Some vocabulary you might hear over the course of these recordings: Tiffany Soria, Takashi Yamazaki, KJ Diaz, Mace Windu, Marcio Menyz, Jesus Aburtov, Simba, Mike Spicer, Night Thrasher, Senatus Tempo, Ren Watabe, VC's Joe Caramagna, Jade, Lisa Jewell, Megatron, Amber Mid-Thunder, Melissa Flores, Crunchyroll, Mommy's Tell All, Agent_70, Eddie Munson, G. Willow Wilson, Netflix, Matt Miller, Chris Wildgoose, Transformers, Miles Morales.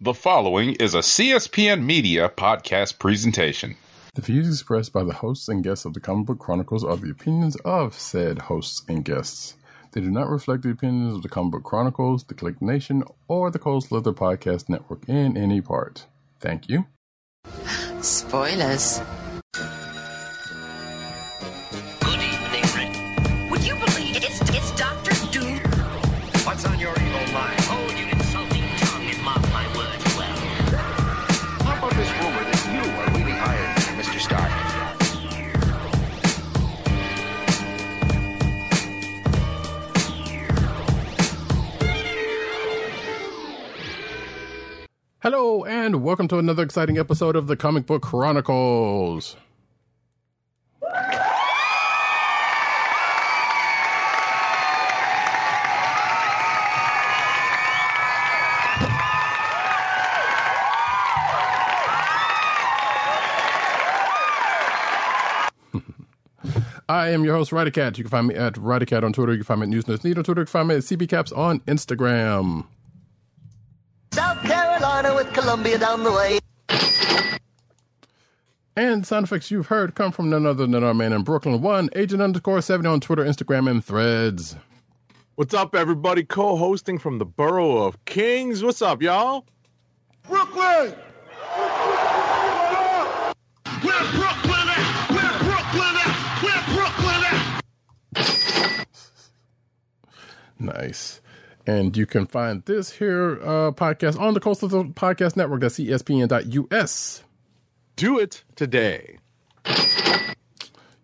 The following is a CSPN Media podcast presentation. The views expressed by the hosts and guests of the Comic Book Chronicles are the opinions of said hosts and guests. They do not reflect the opinions of the Comic Book Chronicles, the Click Nation, or the Cold Slither Podcast Network in any part. Thank you. Spoilers. Good evening, Rick. Would you believe it's Dr. Doom? What's on your evil mind? Oh, you insulting tongue and mock my words well. How about this rumor that you are really hired, Mr. Stark? Hello, and welcome to another exciting episode of the Comic Book Chronicles. I am your host, Ryder Cat. You can find me at Ryder Cat on Twitter. You can find me at NewsNersNeed on Twitter. You can find me at CBCaps on Instagram. South Carolina with Columbia down the way. And sound effects you've heard come from none other than our man in Brooklyn, one Agent_70 on Twitter, Instagram, and Threads. What's up, everybody? Co-hosting from the borough of Kings. What's up, y'all? Brooklyn! We're Brooklyn at! We're Brooklyn at! We're Brooklyn at! Nice. And you can find this here podcast on the Coastal Podcast Network. That's ESPN.us. Do it today.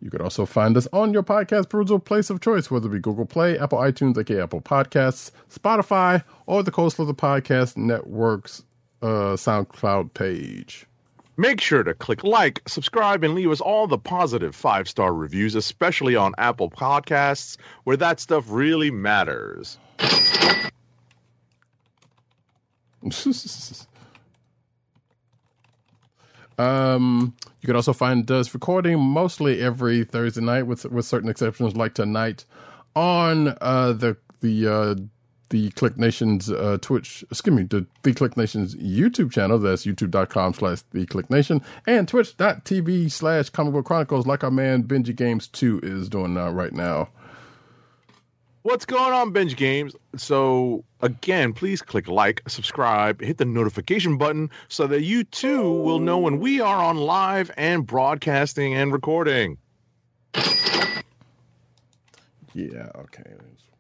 You could also find us on your podcast perusal place of choice, whether it be Google Play, Apple iTunes, aka Apple Podcasts, Spotify, or the Coastal Podcast Network's SoundCloud page. Make sure to click like, subscribe, and leave us all the positive 5-star reviews, especially on Apple Podcasts, where that stuff really matters. You can also find us recording mostly every Thursday night, with certain exceptions like tonight, on the Click Nation's the Click Nation's YouTube channel. That's youtube.com/theclicknation and twitch.tv/Comic Book Chronicles, like our man Benji Games 2 is doing right now. What's going on, Benji Games? So, again, please click like, subscribe, hit the notification button so that you, too, will know when we are on live and broadcasting and recording. Yeah, okay.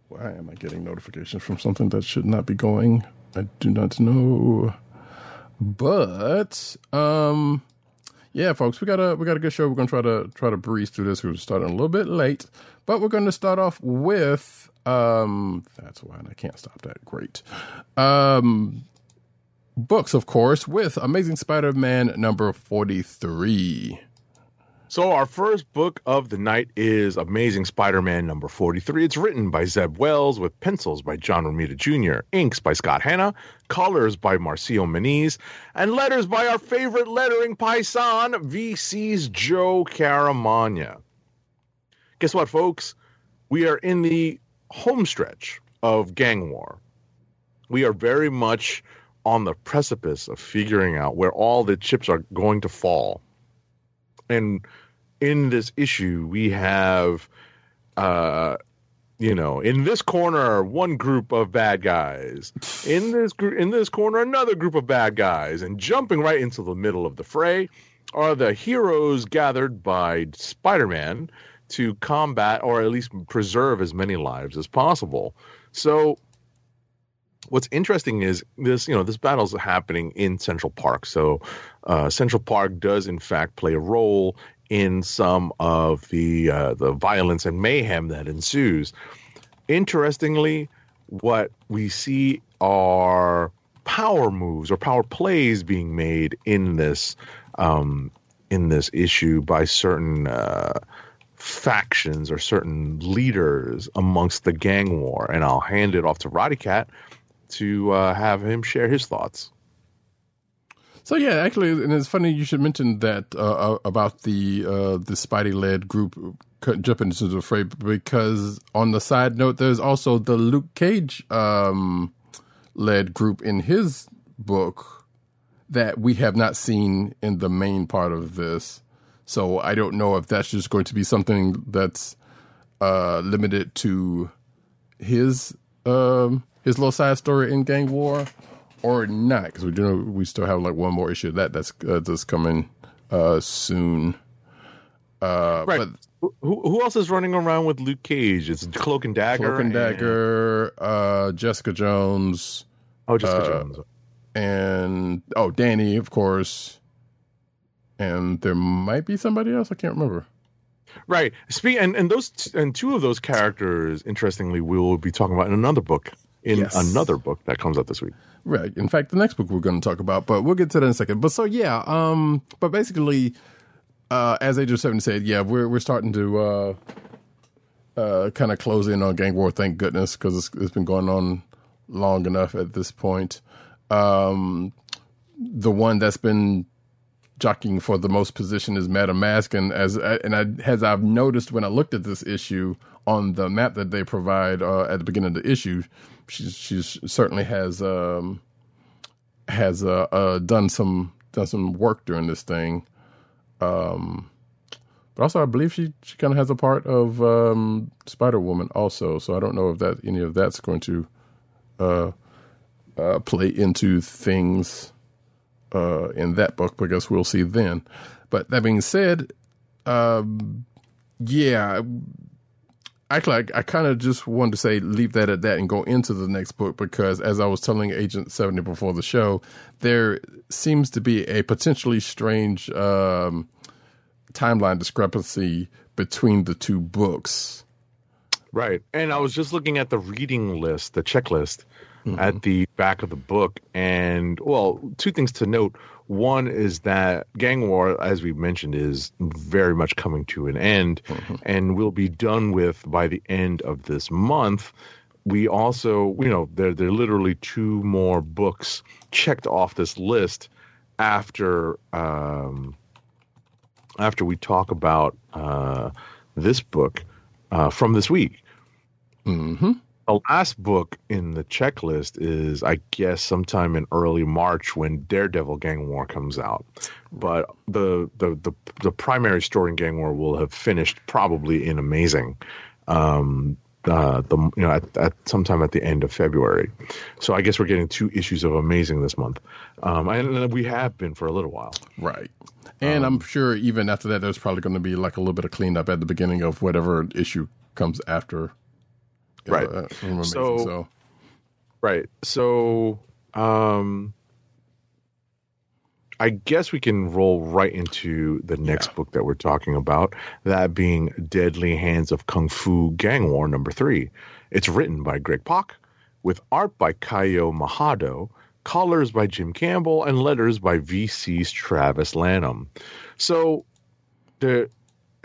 Why am I getting notifications from something that should not be going? I do not know. But, yeah, folks, we got a good show. We're going to try to breeze through this. We're starting a little bit late, but we're going to start off with... that's why I can't stop that. Great. Books, of course, with Amazing Spider-Man number 43. So our first book of the night is Amazing Spider-Man number 43. It's written by Zeb Wells with pencils by John Romita Jr., inks by Scott Hanna, colors by Marcio Menyz, and letters by our favorite lettering paisan, VC's Joe Caramagna. Guess what, folks? We are in the homestretch of gang war. We are very much on the precipice of figuring out where all the chips are going to fall. And in this issue, we have, in this corner, one group of bad guys. In this corner, another group of bad guys. And jumping right into the middle of the fray are the heroes gathered by Spider-Man to combat, or at least preserve, as many lives as possible. So what's interesting is this, this battle's happening in Central Park. So Central Park does in fact play a role in some of the violence and mayhem that ensues. Interestingly, what we see are power moves or power plays being made in this issue by certain factions or certain leaders amongst the gang war, and I'll hand it off to Roddy Cat to have him share his thoughts. So yeah, actually, and it's funny you should mention that about the Spidey-led group jumping into the fray, because on the side note, there's also the Luke Cage led group in his book that we have not seen in the main part of this. So I don't know if that's just going to be something that's limited to his little side story in Gang War or not, because we do know we still have like one more issue of that's coming soon. Right. But who else is running around with Luke Cage? It's Cloak and Dagger. Cloak and Dagger. Jessica Jones. Oh, Jessica Jones. And Danny, of course. And there might be somebody else. I can't remember. Right. And two of those characters, interestingly, we will be talking about in another book. Another book that comes out this week. Right. In fact, the next book we're going to talk about, but we'll get to that in a second. But so, yeah. But basically, as Agent 70 said, yeah, we're starting to kind of close in on Gang War. Thank goodness, because it's been going on long enough at this point. The one that's been jockeying for the most position is Madame Mask, and as I've noticed when I looked at this issue on the map that they provide at the beginning of the issue, she certainly has done some work during this thing. But also, I believe she kind of has a part of Spider-Woman also, so I don't know if that any of that's going to play into things in that book, but I guess we'll see then. But that being said, I kind of just wanted to say leave that at that and go into the next book, because as I was telling Agent 70 before the show, there seems to be a potentially strange timeline discrepancy between the two books. Right. And I was just looking at the reading list, the checklist, mm-hmm. at the back of the book. And, well, two things to note. One is that Gang War, as we mentioned, is very much coming to an end, mm-hmm. and will be done with by the end of this month. We also, there are literally two more books checked off this list after we talk about this book from this week. Mm-hmm. The last book in the checklist is, I guess, sometime in early March when Daredevil Gang War comes out. But the primary story in Gang War will have finished probably in Amazing, sometime at the end of February. So I guess we're getting two issues of Amazing this month, and we have been for a little while, right? And I'm sure even after that, there's probably going to be like a little bit of cleanup at the beginning of whatever issue comes after. Right. Amazing, so, right. So, I guess we can roll right into the next book that we're talking about, that being Deadly Hands of Kung Fu Gang War #3. It's written by Greg Pak, with art by Caio Majado, colors by Jim Campbell, and letters by VC's Travis Lanham. So,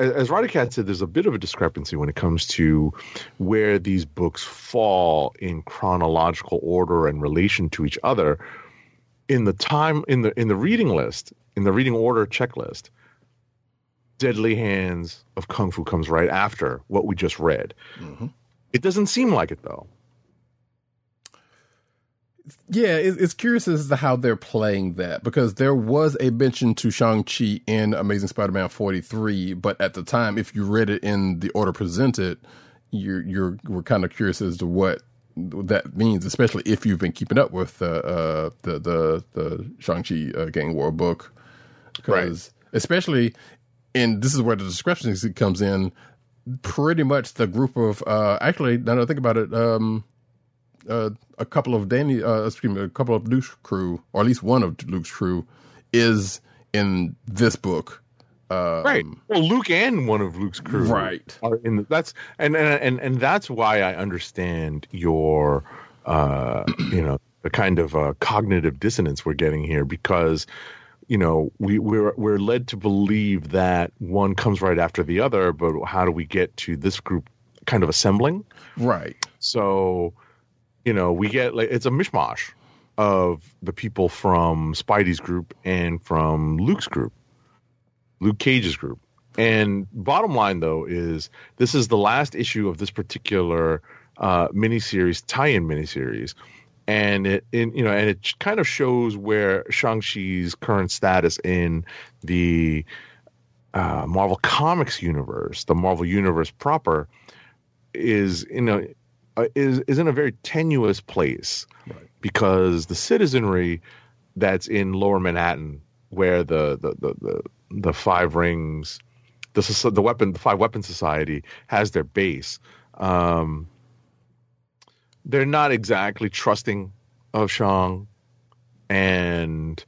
as Ryder Cat said, there's a bit of a discrepancy when it comes to where these books fall in chronological order and relation to each other in the time in the reading list, in the reading order checklist. Deadly Hands of Kung Fu comes right after what we just read. Mm-hmm. It doesn't seem like it, though. Yeah, it's curious as to how they're playing that, because there was a mention to Shang-Chi in Amazing Spider-Man 43, but at the time, if you read it in the order presented, we're kind of curious as to what that means, especially if you've been keeping up with the Shang-Chi Gang War book, because especially, and this is where the discrepancy comes in. Pretty much the group of actually, now that I think about it. A couple of Luke's crew, or at least one of Luke's crew, is in this book. Right. Well, Luke and one of Luke's crew, right, are in the, that's and that's why I understand your, the kind of cognitive dissonance we're getting here, because we're led to believe that one comes right after the other, but how do we get to this group kind of assembling? Right. So. We get it's a mishmash of the people from Spidey's group and from Luke's group, Luke Cage's group. And bottom line, though, is this is the last issue of this particular tie-in miniseries. And it kind of shows where Shang-Chi's current status in the Marvel Comics universe, the Marvel universe proper, is in a very tenuous place, right? Because the citizenry that's in Lower Manhattan, where the Five Rings, the Five Weapons Society has their base. They're not exactly trusting of Shang, and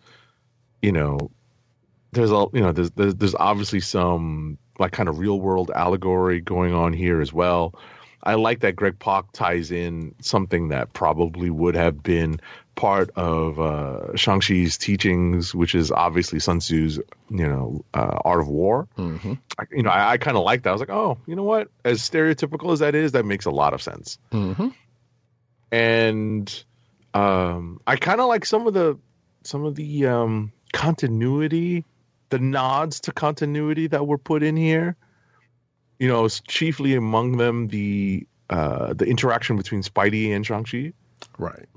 there's obviously some like kind of real world allegory going on here as well. I like that Greg Pak ties in something that probably would have been part of Shang-Chi's teachings, which is obviously Sun Tzu's Art of War. Mm-hmm. I kind of like that. I was like, oh, you know what? As stereotypical as that is, that makes a lot of sense. Mm-hmm. And I kind of like some of the continuity, the nods to continuity that were put in here. Chiefly among them the interaction between Spidey and Shang-Chi. Right.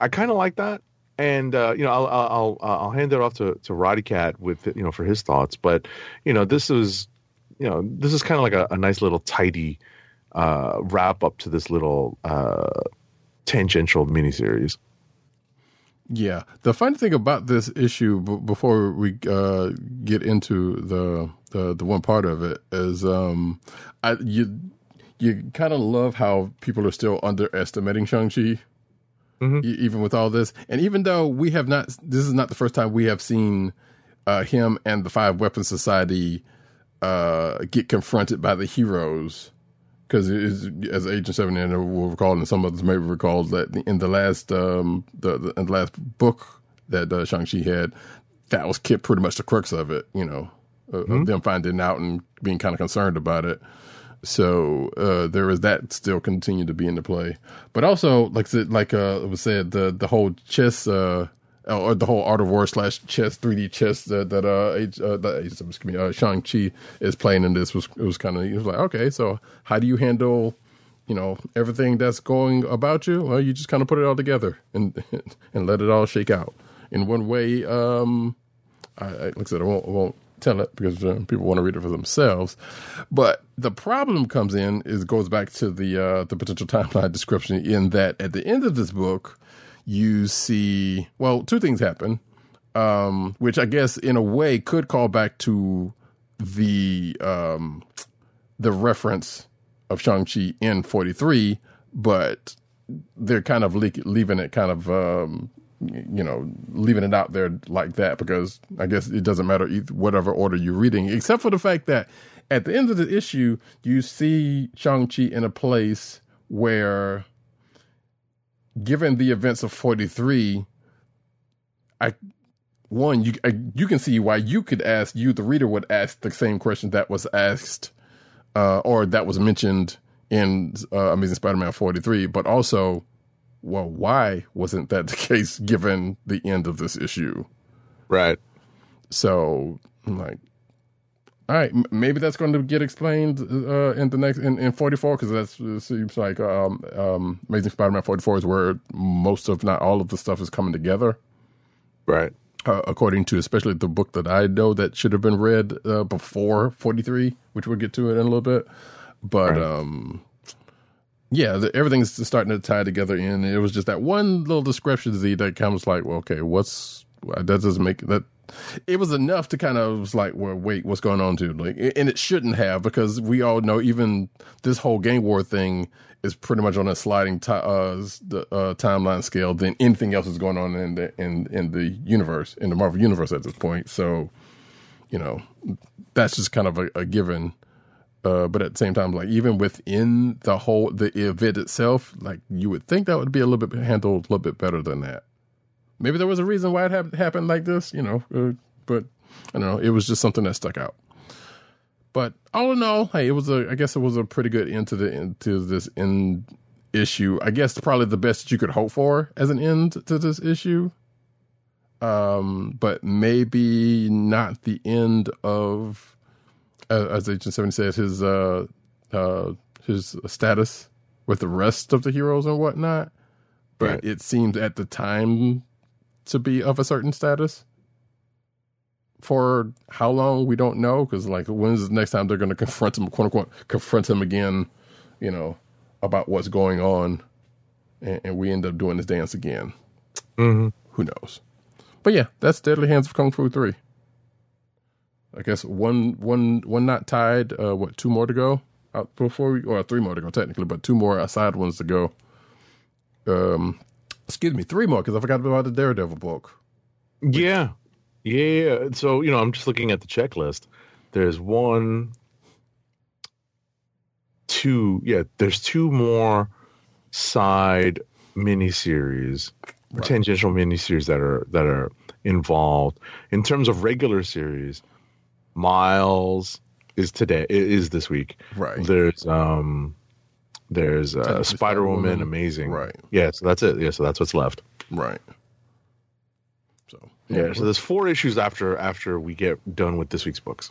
I kind of like that, and I'll hand it off to Ryder Cat with for his thoughts. But this is kind of like a nice little tidy wrap up to this little tangential miniseries. Yeah, the funny thing about this issue, before we get into the one part of it, is you kind of love how people are still underestimating Shang-Chi, mm-hmm. even with all this, and even though we have not, this is not the first time we have seen him and the Five Weapons Society get confronted by the heroes. Because as Agent 70, I will recall, and some others may recall, that in the last book that Shang-Chi had, that was pretty much the crux of it, mm-hmm. of them finding out and being kind of concerned about it. So there is that still continue to be in the play, but also like it was said, the whole chess or the whole Art of War / chess 3D chess that Shang-Chi is playing in this was like, okay, so how do you handle everything that's going about you? Well, you just kind of put it all together and let it all shake out in one way. I won't tell it because people want to read it for themselves. But the problem comes in goes back to the potential timeline description, in that at the end of this book, you see, well, two things happen, which I guess in a way could call back to the reference of Shang-Chi in 43, but they're kind of leaving it kind of, leaving it out there like that, because I guess it doesn't matter whatever order you're reading, except for the fact that at the end of the issue, you see Shang-Chi in a place where, given the events of 43, you can see why you could ask, you, the reader, would ask the same question that was asked or that was mentioned in Amazing Spider-Man 43, but also, well, why wasn't that the case given the end of this issue? Right. So I'm like, all right, maybe that's going to get explained in the next in 44, because that seems like Amazing Spider-Man 44 is where most, if not all, of the stuff is coming together, right? According to especially the book that I know that should have been read before 43, which we'll get to it in a little bit. But right. Everything's starting to tie together in. It was just that one little discrepancy that comes like, well, okay, that doesn't make that. It was enough to kind of was like, well, wait, what's going on, dude? Like, and it shouldn't have, because we all know even this whole Gang War thing is pretty much on a sliding timeline scale than anything else is going on in the universe, in the Marvel universe at this point. So, that's just kind of a given. But at the same time, like even within the event itself, like you would think that would be handled a little bit better than that. Maybe there was a reason why it happened like this, but I don't know. It was just something that stuck out. But all in all, hey, it was a pretty good end to this issue. I guess probably the best you could hope for as an end to this issue. But maybe not the end of, as Agent 70 says, his status with the rest of the heroes and whatnot. but right. It seemed at the time to be of a certain status. For how long, we don't know, because like, when's the next time they're going to confront him, quote unquote, confront him again, you know, about what's going on, and we end up doing this dance again. Mm-hmm. Who knows? But yeah, that's Deadly Hands of Kung Fu 3. I guess one not tied. Two more to go out before three more to go technically, but two more aside ones to go. Excuse me, three more because I forgot about the Daredevil book. Yeah. Yeah, so, you know, I'm just looking at the checklist. There's there's two more side miniseries, right. Tangential miniseries that are involved. In terms of regular series, Miles is this week. Right. There's Spider-Woman, Amazing. Right. Yeah, so that's it. Yeah, so that's what's left. Right. Yeah, so there's four issues after we get done with this week's books.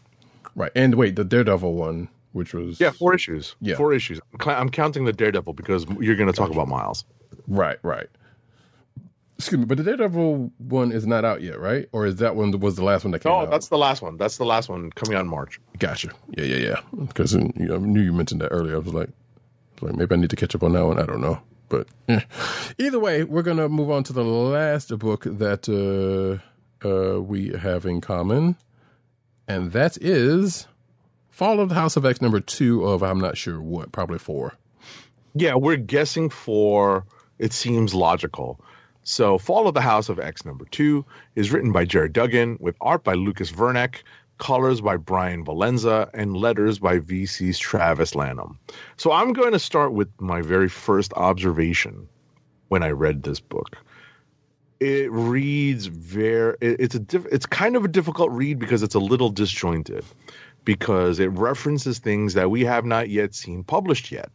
Right. And wait, the Daredevil one, which was... Yeah, four issues. Yeah. Four issues. I'm counting the Daredevil because you're going to talk about Miles. Right, right. Excuse me, but the Daredevil one is not out yet, right? Or is that one was the last one that came out? No, that's the last one. That's the last one coming out in March. Gotcha. Yeah. Because I knew you mentioned that earlier. I was like, maybe I need to catch up on that one. I don't know. But either way, we're going to move on to the last book that we have in common. And that is Fall of the House of X number 2 of I'm not sure what, probably 4. Yeah, we're guessing 4. It seems logical. So Fall of the House of X number 2 is written by Jared Duggan with art by Lucas Werneck, colors by Bryan Valenza, and letters by VC's Travis Lanham. So I'm going to start with my very first observation when I read this book. It reads it's kind of a difficult read because it's a little disjointed, because it references things that we have not yet seen published yet.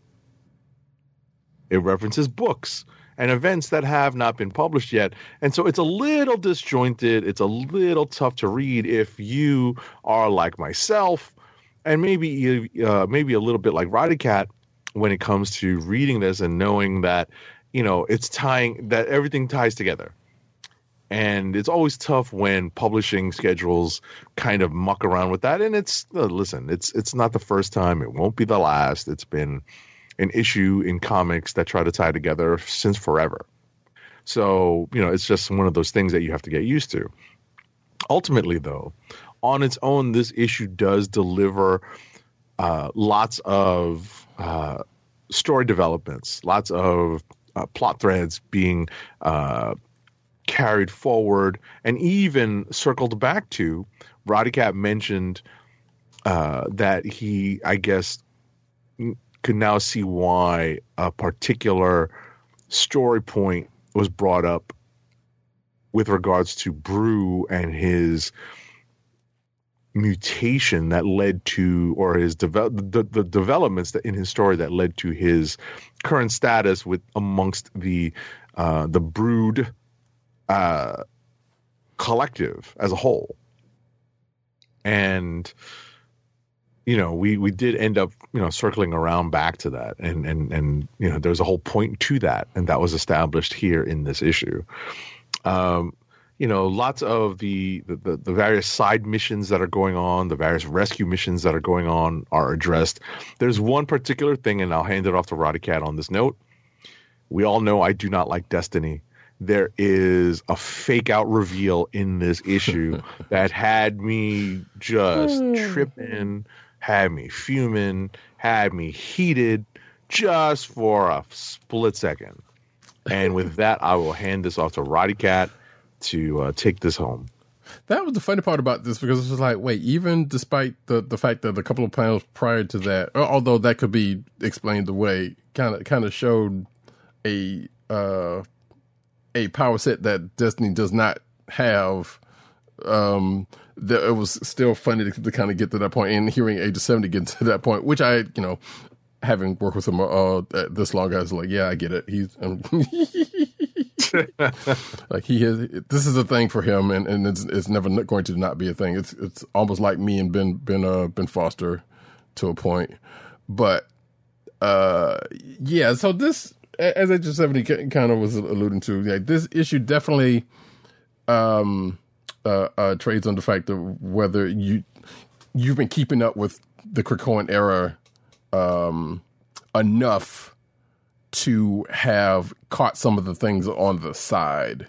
It references books and events that have not been published yet. And so it's a little disjointed. It's a little tough to read if you are like myself, and maybe a little bit like Ryder Cat when it comes to reading this and knowing that, you know, it's tying, that everything ties together. And it's always tough when publishing schedules kind of muck around with that. And it's not the first time. It won't be the last. It's been an issue in comics that try to tie together since forever. So, you know, it's just one of those things that you have to get used to. Ultimately, though, on its own, this issue does deliver lots of story developments, lots of plot threads being carried forward, and even circled back to. Roddy Cat mentioned that he, I guess, could now see why a particular story point was brought up with regards to Brew and his mutation that led to, or his the developments that in his story that led to his current status with amongst the Brood collective as a whole. And you know, we did end up, you know, circling around back to that, and you know, there's a whole point to that, and that was established here in this issue. You know, lots of the various side missions that are going on, the various rescue missions that are going on are addressed. There's one particular thing, and I'll hand it off to Roddy Cat on this note. We all know I do not like Destiny. There is a fake out reveal in this issue that had me just tripping, had me fuming, had me heated just for a split second. And with that, I will hand this off to Roddy Cat to take this home. That was the funny part about this, because it was like, wait, even despite the fact that a couple of panels prior to that, although that could be explained away, kind of showed a power set that Destiny does not have, it was still funny to kind of get to that point, and hearing Agent 70 get to that point, which I, you know, having worked with him this long, I was like, yeah, I get it. Like he is. This is a thing for him, and it's never going to not be a thing. It's almost like me and Ben Foster to a point, but yeah. So this as Agent 70 kind of was alluding to, like, this issue definitely trades on the fact of whether you've been keeping up with the Krakoan era enough to have caught some of the things on the side.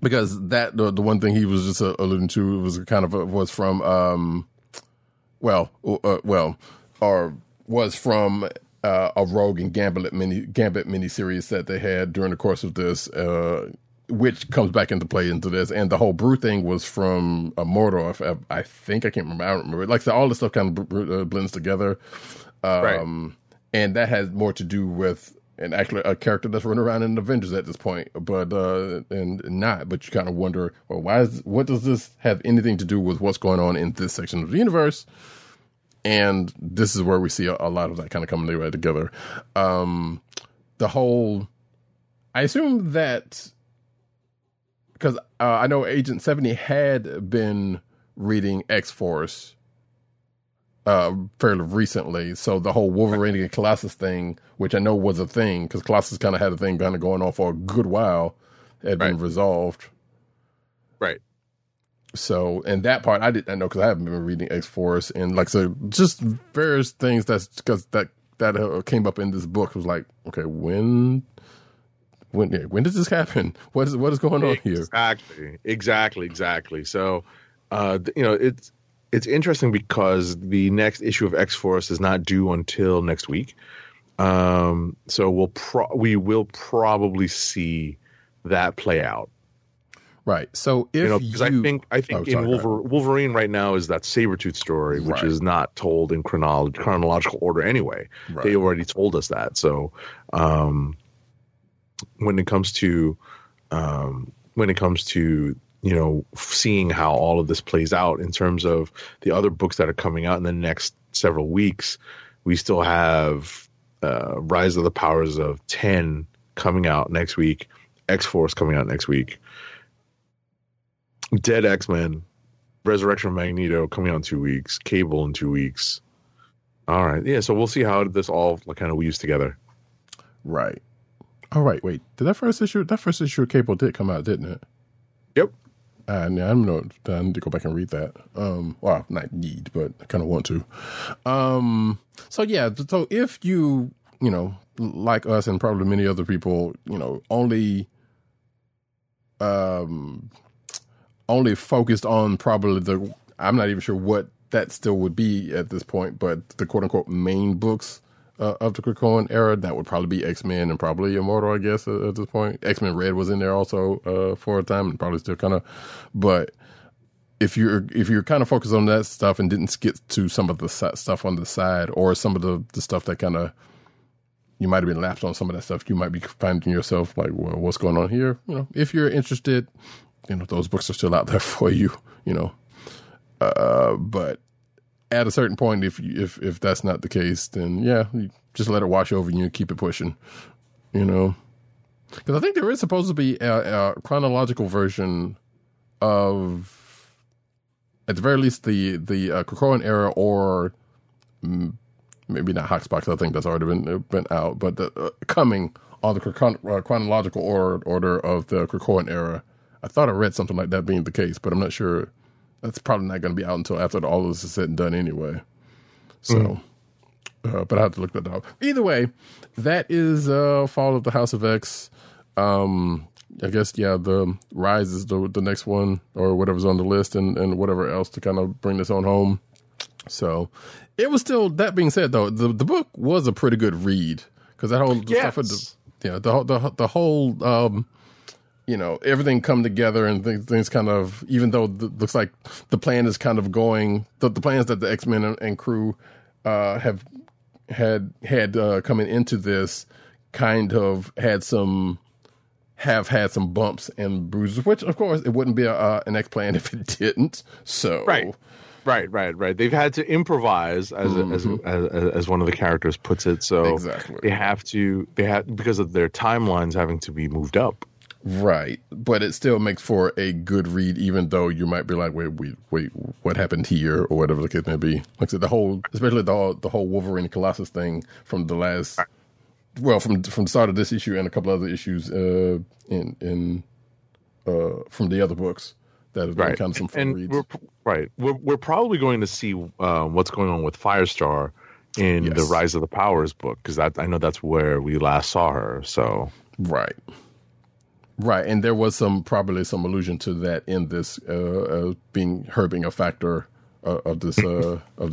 Because that the one thing he was just alluding to was kind of was from a Rogue and Gambit miniseries that they had during the course of this, which comes back into play into this, and the whole Brew thing was from Mordor. I think I can't remember. I don't remember. Like, so all this stuff kind of blends together, right. And that has more to do with and actually a character that's running around in Avengers at this point, but you kind of wonder, well, what does this have anything to do with what's going on in this section of the universe? And this is where we see a lot of that kind of coming right together. I assume that, because I know Agent 70 had been reading X-Force fairly recently, so the whole Wolverine and Colossus thing, which I know was a thing, because Colossus kind of had a thing kind of going on for a good while, had been resolved. Right. So, and that part I didn't know, because I haven't been reading X-Force, and like, so just various things that's because that came up in this book. It was like, okay, when does this happen? What is going on here? Exactly. So, it's interesting because the next issue of X-Force is not due until next week. So we will probably see that play out. Right. So if Wolverine right now is that Sabretooth story, which is not told in chronological order anyway. Right. They already told us that. So when it comes to seeing how all of this plays out in terms of the other books that are coming out in the next several weeks, we still have Rise of the Powers of 10 coming out next week, X-Force coming out next week, Dead X-Men, Resurrection of Magneto coming out in 2 weeks, Cable in 2 weeks. All right. Yeah, so we'll see how this all kind of weaves together. Right. All right, wait. Did that first issue of Cable did come out, didn't it? Yep. I need to go back and read that. Well, not need, but I kind of want to. So if you, like us and probably many other people, only focused on probably I'm not even sure what that still would be at this point, but the quote unquote main books of the Krakoan era, that would probably be X-Men and probably Immortal, I guess, at this point. X-Men Red was in there also for a time, and probably still kind of. But if you're kind of focused on that stuff and didn't get to some of the stuff on the side, or some of the stuff that kind of you might have been lapsed on some of that stuff, you might be finding yourself like, well, what's going on here? If you're interested, those books are still out there for you. But at a certain point, if that's not the case, then yeah, you just let it wash over you and keep it pushing, Because I think there is supposed to be a chronological version of, at the very least, the Krakoan era, or maybe not Hoxbox. I think that's already been out, but the coming on the chronological order of the Krakoan era. I thought I read something like that being the case, but I'm not sure. That's probably not going to be out until after all of this is said and done anyway. So, but I have to look that up. Either way, that is Fall of the House of X. I guess, yeah, the Rise is the next one, or whatever's on the list, and whatever else to kind of bring this on home. So it was still, that being said, though, the book was a pretty good read. Because that whole stuff with the whole... everything come together and things kind of, even though looks like the plan is kind of going, the plans that the X-Men and crew have had coming into this kind of had some bumps and bruises, which of course it wouldn't be an X-Plan if it didn't. So right. They've had to improvise, as one of the characters puts it. So exactly. they have because of their timelines having to be moved up. Right, but it still makes for a good read, even though you might be like, wait, what happened here, or whatever the case may be. Like I said, especially the whole Wolverine Colossus thing from the last well, from the start of this issue and a couple other issues in from the other books that have been kind of some fun reads. We're probably going to see what's going on with Firestar in the Rise of the Powers book, because I know that's where we last saw her. So right, and there was probably some allusion to that in this being a factor of this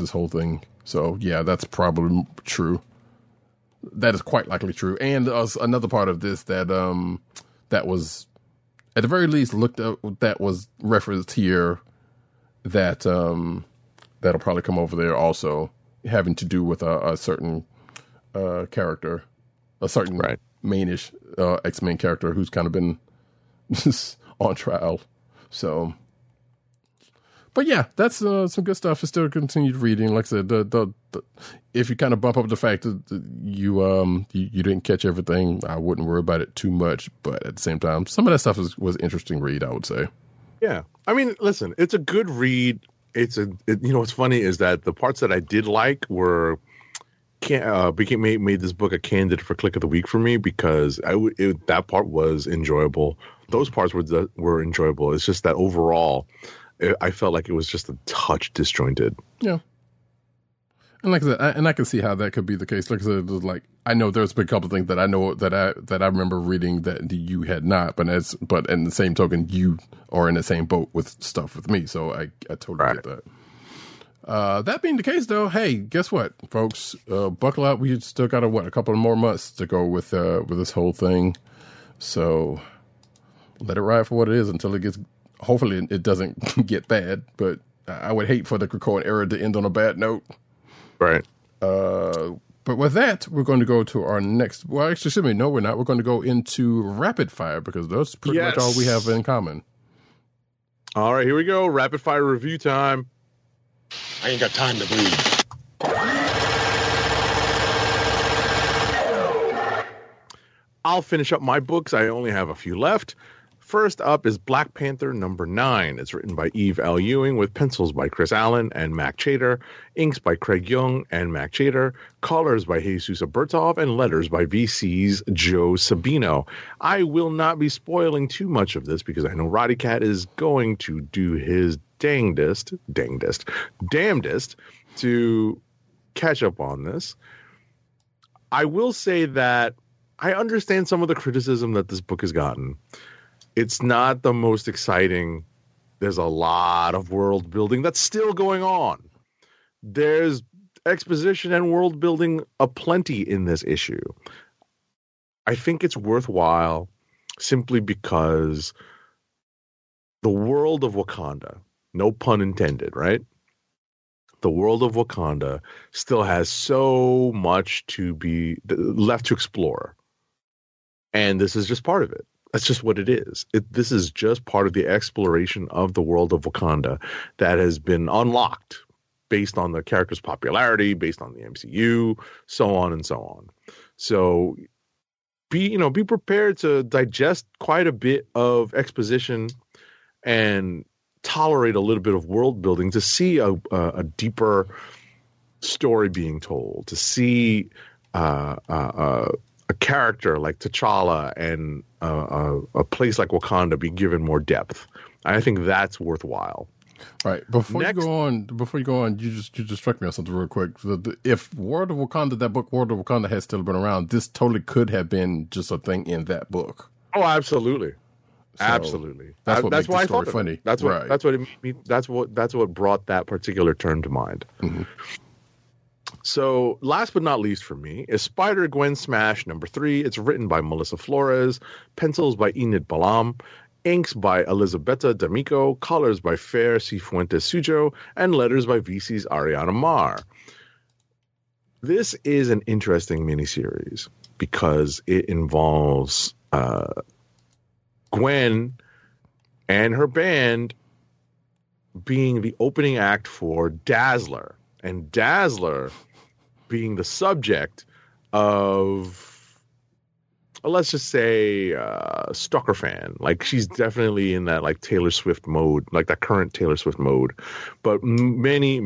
whole thing. So yeah, that's probably true. That is quite likely true. And another part of this that was at the very least looked up, that was referenced here, that that'll probably come over there also, having to do with a certain character, a certain mainish X-Men character who's kind of been on trial. So, but yeah, that's some good stuff. It's still continued reading. Like I said, if you kind of bump up the fact that you didn't catch everything, I wouldn't worry about it too much. But at the same time, some of that stuff was interesting read, I would say. Yeah, I mean, listen, it's a good read. What's funny is that the parts that I did like were made this book a candidate for Click of the Week for me, because that part was enjoyable. Those parts were enjoyable. It's just that overall, I felt like it was just a touch disjointed. Yeah. And like I said, I can see how that could be the case. Like I said, I know there's been a couple of things that I know that I remember reading that you had not, but in the same token, you are in the same boat with stuff with me. So I totally get that. That being the case, though, hey, guess what, folks? Buckle up. We still got a couple more months to go with this whole thing. So let it ride for what it is until it gets. Hopefully, it doesn't get bad. But I would hate for the Krakoan era to end on a bad note. Right. But with that, we're going to go to our next. Well, actually, excuse me. No, we're not. We're going to go into rapid fire, because that's pretty much all we have in common. All right, here we go. Rapid fire review time. I ain't got time to breathe. I'll finish up my books. I only have a few left. First up is Black Panther #9. It's written by Eve L. Ewing, with pencils by Chris Allen and Mac Chater, inks by Craig Young and Mac Chater, colors by Jesus Aburtov, and letters by VC's Joe Sabino. I will not be spoiling too much of this, because I know Ryder Cat is going to do his damnedest to catch up on this. I will say that I understand some of the criticism that this book has gotten. It's not the most exciting. There's a lot of world building that's still going on. There's exposition and world building aplenty in this issue. I think it's worthwhile simply because the world of Wakanda, no pun intended, right? The world of Wakanda still has so much to be left to explore. And this is just part of it. That's just what it is. This is just part of the exploration of the world of Wakanda that has been unlocked based on the character's popularity, based on the MCU, so on and so on. So be prepared to digest quite a bit of exposition and tolerate a little bit of world building to see a deeper story being told, to see a character like T'Challa and a place like Wakanda be given more depth. I think that's worthwhile. Right. Before you go on, you just struck me on something real quick. If World of Wakanda, that book World of Wakanda, had still been around, this totally could have been just a thing in that book. Oh, absolutely. So absolutely. That's why I thought it funny. That's what brought that particular term to mind. Mm-hmm. So last but not least for me is Spider-Gwen Smash #3. It's written by Melissa Flores, pencils by Enid Balám, inks by Elisabetta D'Amico, colors by Fer Cifuentes Sujo, and letters by VC's Ariana Mar. This is an interesting miniseries because it involves Gwen and her band being the opening act for Dazzler, and Dazzler being the subject of, let's just say, stalker fan. Like, she's definitely in that, like, Taylor Swift mode, like that current Taylor Swift mode. But many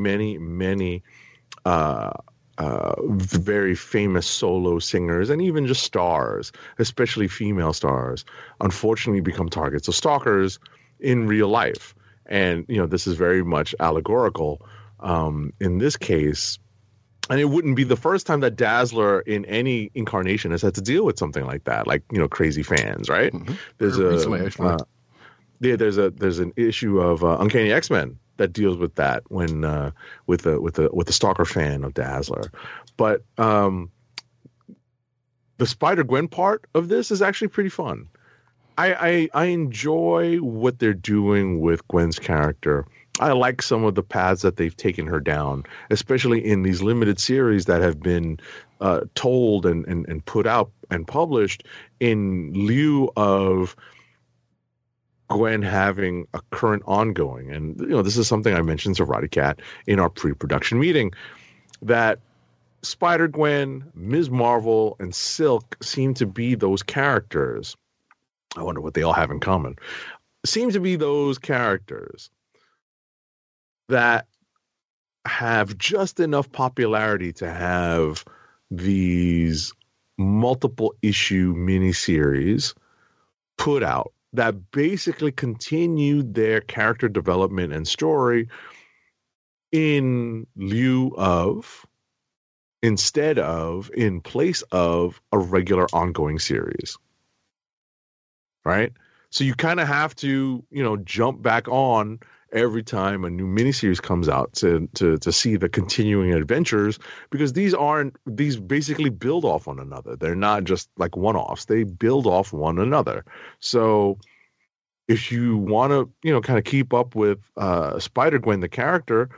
very famous solo singers and even just stars, especially female stars, unfortunately become targets of stalkers in real life. And, you know, this is very much allegorical in this case. And it wouldn't be the first time that Dazzler in any incarnation has had to deal with something like that, like, you know, crazy fans, right? Mm-hmm. There's an issue of Uncanny X-Men that deals with that when with the stalker fan of Dazzler. But the Spider-Gwen part of this is actually pretty fun. I enjoy what they're doing with Gwen's character. I like some of the paths that they've taken her down, especially in these limited series that have been told and put out and published in lieu of Gwen having a current ongoing. And, you know, this is something I mentioned to Ryder Cat in our pre-production meeting, that Spider-Gwen, Ms. Marvel, and Silk seem to be those characters. I wonder what they all have in common. Seem to be those characters that have just enough popularity to have these multiple issue miniseries put out that basically continued their character development and story in lieu of, instead of, in place of a regular ongoing series. Right? So you kind of have to, you know, jump back on every time a new miniseries comes out to see the continuing adventures, because these basically build off one another. They're not just like one-offs. They build off one another. So if you want to, you know, kind of keep up with Spider-Gwen, the character,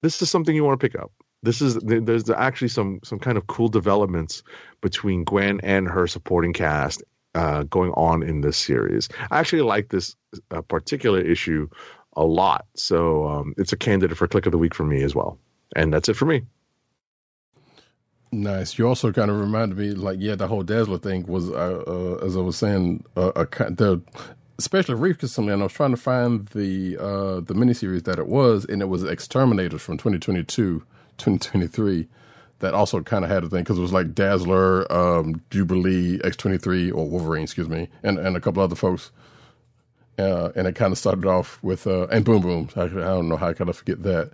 this is something you want to pick up. There's actually some kind of cool developments between Gwen and her supporting cast going on in this series. I actually like this particular issue a lot. So it's a candidate for Click of the Week for me as well. And that's it for me. Nice. You also kind of reminded me, like, yeah, the whole Dazzler thing was, as I was saying, especially recently, and I was trying to find the miniseries that it was, and it was Exterminators from 2022, 2023, that also kind of had a thing, because it was like Dazzler, Jubilee, X-23, or Wolverine, excuse me, and a couple other folks. And it kind of started off with, and Boom Boom. I don't know how I kind of forget that.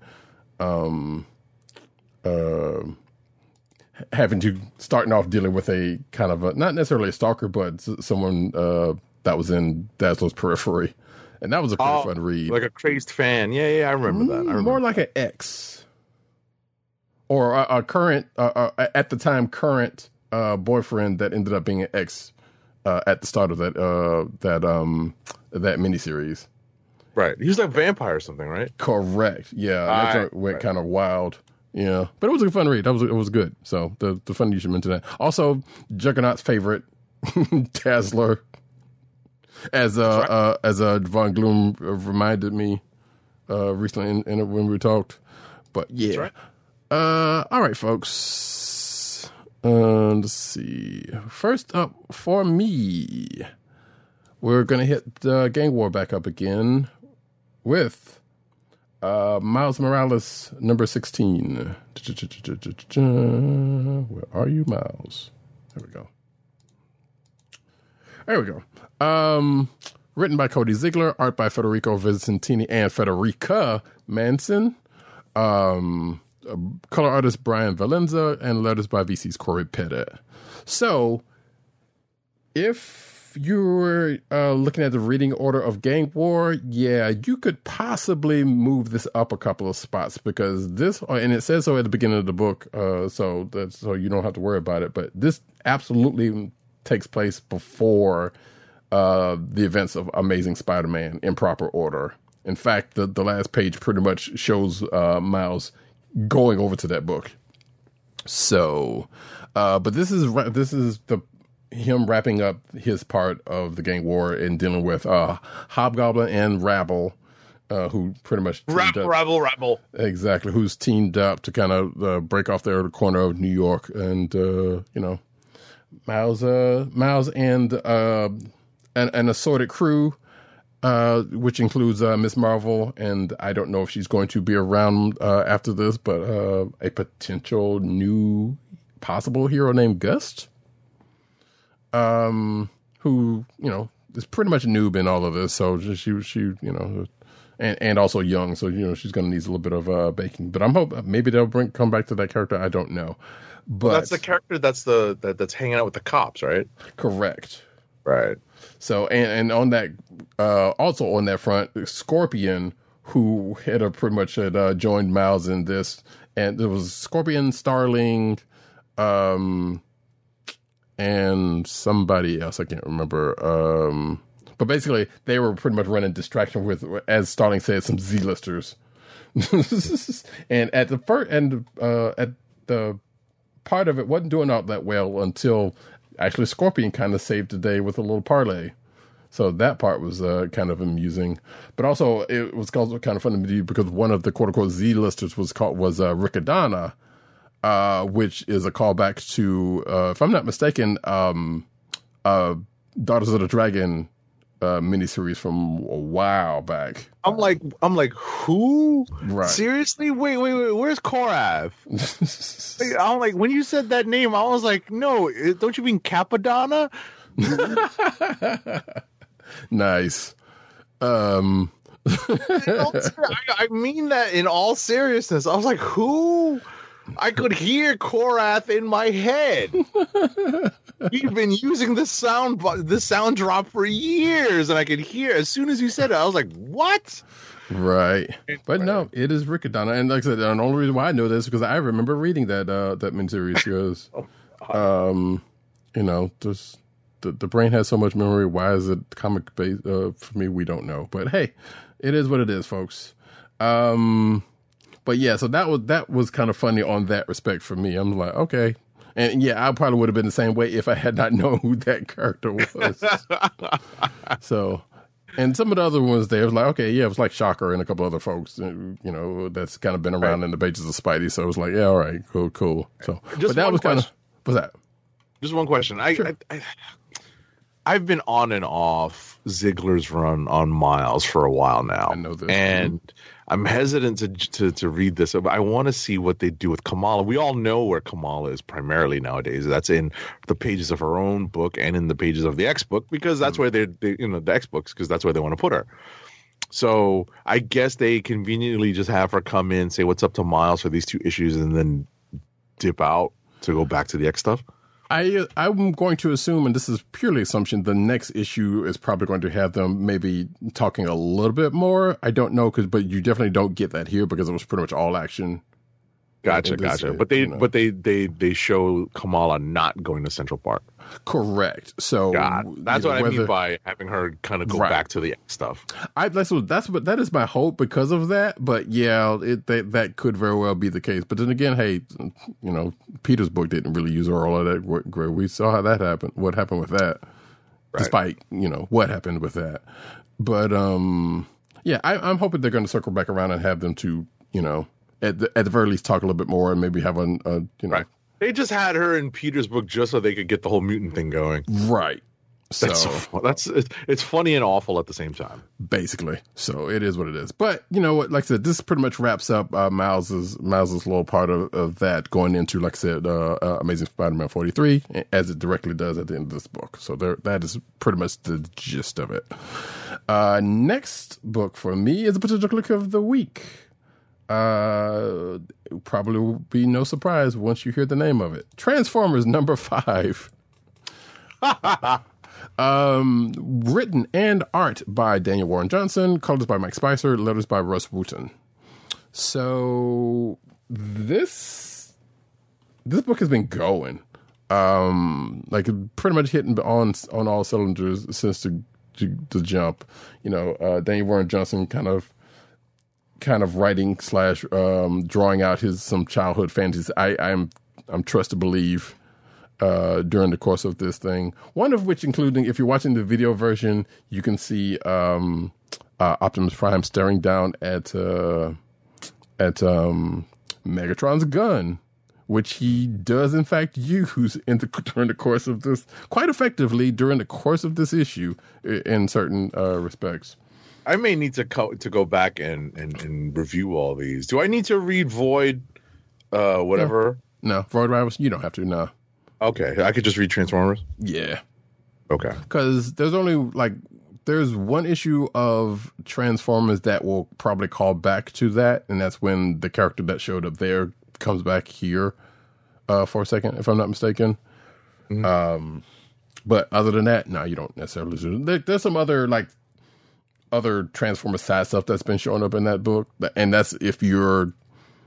Starting off dealing with a kind of not necessarily a stalker, but someone that was in Dazzler's periphery. And that was a pretty fun read. Like a crazed fan. Yeah, I remember that. I remember more like an ex. Or a current, at the time, current boyfriend that ended up being an ex at the start of that miniseries. Right. He was like a vampire or something, right? Correct. Yeah. That went kind of wild. Yeah. But it was a fun read. It was good. So the fun you should mention that. Also, Juggernaut's favorite, Dazzler, as Von Gloom reminded me recently in when we talked. But yeah. Right. All right, folks. Let's see. First up for me, we're going to hit the Gang War back up again with Miles Morales, number 16. Where are you, Miles? There we go. Written by Cody Ziegler, art by Federico Vicentini and Federica Manson. Color artist Bryan Valenza, and letters by VC's Corey Pettit. So, if you were looking at the reading order of Gang War, yeah, you could possibly move this up a couple of spots, because this, and it says so at the beginning of the book, so you don't have to worry about it, but this absolutely takes place before the events of Amazing Spider-Man in proper order. In fact, the last page pretty much shows Miles going over to that book. So, but this is him wrapping up his part of the Gang War and dealing with Hobgoblin and Rabble, who pretty much Rabble. Exactly, who's teamed up to kind of break off their corner of New York, and you know, Miles and an assorted crew which includes Ms. Marvel, and I don't know if she's going to be around after this, but a potential new possible hero named Gust, who, you know, is pretty much a noob in all of this, so she you know, and also young, so, you know, she's going to need a little bit of baking. But I'm hoping maybe they'll come back to that character. I don't know. But well, that's the character that's hanging out with the cops, right? Correct. Right. So and on that, also on that front, Scorpion, who had pretty much joined Miles in this, and there was Scorpion, Starling, and somebody else I can't remember. But basically, they were pretty much running distraction with, as Starling said, some Z-listers. At the part of it wasn't doing all that well until actually Scorpion kind of saved the day with a little parlay. So that part was kind of amusing. But also, it was also kind of fun to me because one of the quote-unquote Z-listers was Riccadonna, which is a callback to, if I'm not mistaken, Daughters of the Dragon miniseries from a while back. I'm like, who? Right. Seriously? Wait, where's Korav? I'm like, when you said that name, I was like, no, don't you mean Cappadonna? Nice. I mean that in all seriousness. I was like, who? I could hear Korath in my head. You've been using this sound drop for years, and I could hear as soon as you said it. I was like, "What?" Right, but no, it is Riccadonna, and like I said, the only reason why I know this is because I remember reading that miniseries. Because, you know, just the brain has so much memory. Why is it comic based? For me, we don't know. But hey, it is what it is, folks. But yeah, so that was kind of funny on that respect for me. I'm like, okay. And yeah, I probably would have been the same way if I had not known who that character was. So, and some of the other ones there, it was like, okay, yeah, it was like Shocker and a couple other folks, you know, that's kind of been around right in the pages of Spidey. So it was like, yeah, all right, cool. So, just but that was kind of, what's that? Just one question. Sure. I've been on and off Ziegler's run on Miles for a while now. I know this. And I'm hesitant to read this. I want to see what they do with Kamala. We all know where Kamala is primarily nowadays. That's in the pages of her own book and in the pages of the X book, because that's where they you know, the X books, because that's where they want to put her. So I guess they conveniently just have her come in, say what's up to Miles for these two issues, and then dip out to go back to the X stuff. I'm going to assume, and this is purely assumption, the next issue is probably going to have them maybe talking a little bit more. I don't know, but you definitely don't get that here because it was pretty much all action. Gotcha. But they, you know. But they show Kamala not going to Central Park. Correct. So that's what I mean by having her kind of go back to the X stuff. That is my hope because of that. But yeah, that could very well be the case. But then again, hey, you know, Peter's book didn't really use all of that. We saw how that happened. What happened with that? Right. Despite, you know, what happened with that. But yeah, I'm hoping they're going to circle back around and have them to, you know. At the very least, talk a little bit more and maybe have a you know. Right. They just had her in Peter's book just so they could get the whole mutant thing going. Right. So that's it's funny and awful at the same time. Basically. So it is what it is. But you know what? Like I said, this pretty much wraps up Miles's little part of that going into, like I said, Amazing Spider-Man 43, as it directly does at the end of this book. So that is pretty much the gist of it. Next book for me is a potential click of the week. Probably will be no surprise once you hear the name of it. Transformers #5. Written and art by Daniel Warren Johnson, colors by Mike Spicer, letters by Russ Wooten. So this book has been going, like pretty much hitting on all cylinders since the jump. You know, Daniel Warren Johnson kind of writing / drawing out some childhood fantasies. I'm trust to believe during the course of this thing. One of which, including if you're watching the video version, you can see Optimus Prime staring down at Megatron's gun, which he does in fact use during the course of this quite effectively during the course of this issue in certain respects. I may need to go back and review all these. Do I need to read Void? Whatever. No, Void Rivals. You don't have to. No. Okay, I could just read Transformers. Yeah. Okay. Because there's only there's one issue of Transformers that will probably call back to that, and that's when the character that showed up there comes back here for a second, if I'm not mistaken. Mm-hmm. But other than that, no, you don't necessarily do it. There's some other Transformers side stuff that's been showing up in that book, and that's if you're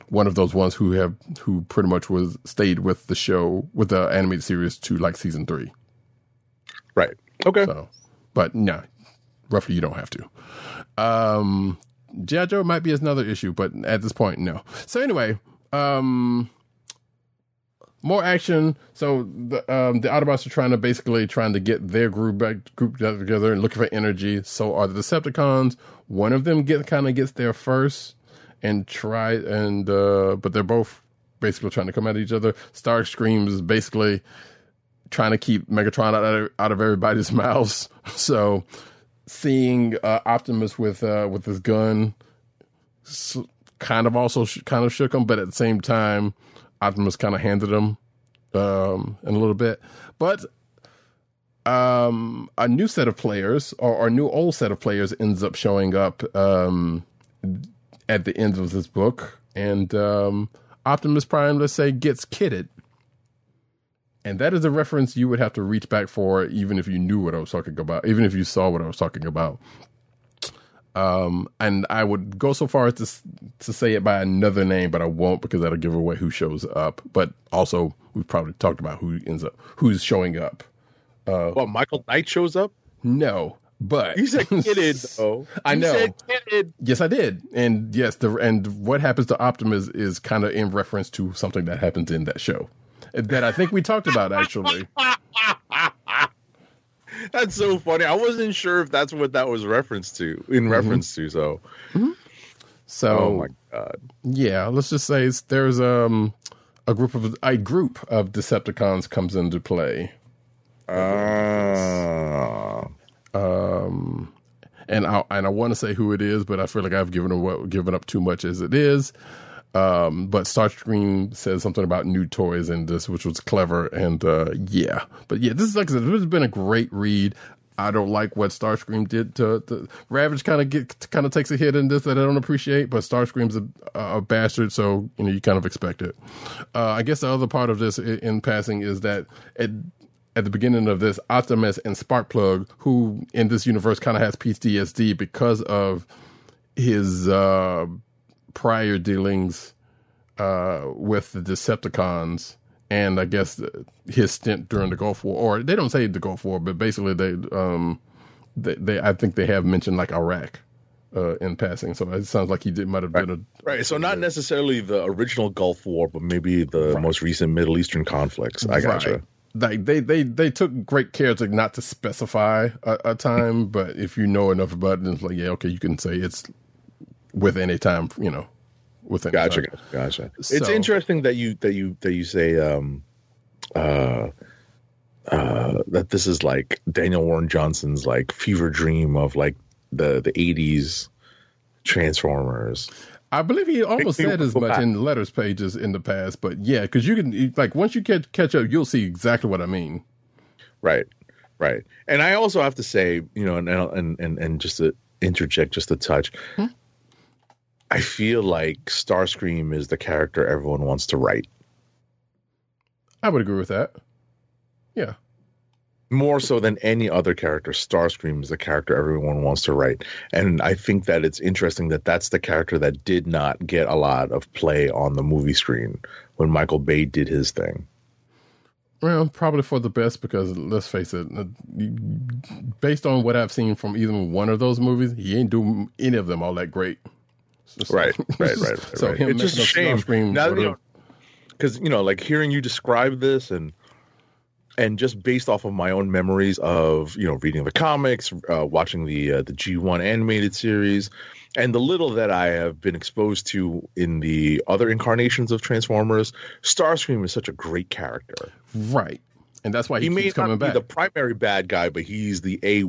one of those ones who pretty much stayed with the show, with the animated series to season 3. Right. Okay. So, but no, roughly you don't have to. G.I. Joe might be another issue, but at this point, no. So anyway, more action. So the Autobots are trying to get their group together and looking for energy. So are the Decepticons. One of them gets there first and but they're both basically trying to come at each other. Starscream is basically trying to keep Megatron out of everybody's mouths. So seeing Optimus with his gun kind of shook him, but at the same time, Optimus kind of handed him in a little bit. But a new set of players, or a new old set of players, ends up showing up at the end of this book. And Optimus Prime, let's say, gets kidded. And that is a reference you would have to reach back for, even if you knew what I was talking about, even if you saw what I was talking about. And I would go so far as to say it by another name, but I won't, because that'll give away who shows up. But also, we've probably talked about who's showing up. Michael Knight shows up? No, but you said kidded. Oh, I know. You said kidded. Yes, I did. And yes, and what happens to Optimus is kind of in reference to something that happens in that show that I think we talked about, actually. That's so funny. I wasn't sure if that's what that was reference to. So, mm-hmm. So, oh my God. Yeah, let's just say there's a group of Decepticons comes into play. And I want to say who it is, but I feel like I've given up too much as it is. But Starscream says something about new toys in this, which was clever. And this is, like I said, this has been a great read. I don't like what Starscream did to Ravage. Kind of takes a hit in this that I don't appreciate. But Starscream's a bastard, so you kind of expect it. I guess the other part of this, in passing, is that at the beginning of this, Optimus and Sparkplug, who in this universe kind of has PTSD because of his prior dealings with the Decepticons, and I guess his stint during the Gulf War, or they don't say the Gulf War, but basically they I think they have mentioned Iraq in passing. So it sounds like he might have been right. So not necessarily the original Gulf War, but maybe the most recent Middle Eastern conflicts. I gotcha. Like they took great care to not to specify a time, but if you know enough about it, it's you can say it's within a time, within gotcha. So, it's interesting that you say that this is Daniel Warren Johnson's fever dream of the 80s Transformers. I believe he almost said as much in letters pages in the past, but yeah, because you can once you catch up, you'll see exactly what I mean. Right, and I also have to say, and just to interject, just a touch. Hmm? I feel like Starscream is the character everyone wants to write. I would agree with that. Yeah. More so than any other character, Starscream is the character everyone wants to write. And I think that it's interesting that that's the character that did not get a lot of play on the movie screen when Michael Bay did his thing. Well, probably for the best, because let's face it, based on what I've seen from either one of those movies, he ain't doing any of them all that great. Right. So it's just a shame, because hearing you describe this and just based off of my own memories of reading the comics, watching the G1 animated series, and the little that I have been exposed to in the other incarnations of Transformers, Starscream is such a great character, right? And that's why he keeps coming back. He may not be the primary bad guy, but he's the he's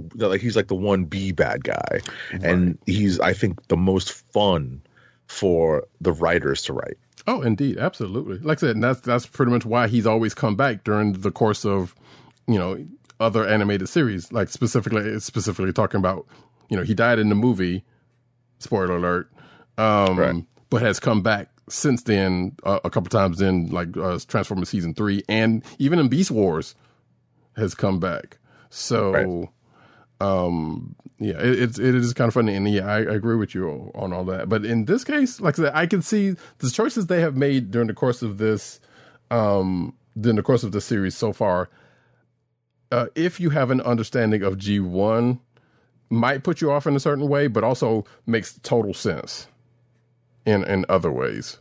like the 1B bad guy. Right. And he's, I think, the most fun for the writers to write. Oh, indeed. Absolutely. Like I said, and that's pretty much why he's always come back during the course of, you know, other animated series. Like specifically talking about, you know, he died in the movie, spoiler alert, right. But has come back since then a couple times in like Transformers Season 3 and even in Beast Wars has come back. So, right. Yeah, it is kind of funny. And yeah, I agree with you on all that. But in this case, like I said, I can see the choices they have made during the course of this, series so far. If you have an understanding of G1, might put you off in a certain way, but also makes total sense in other ways.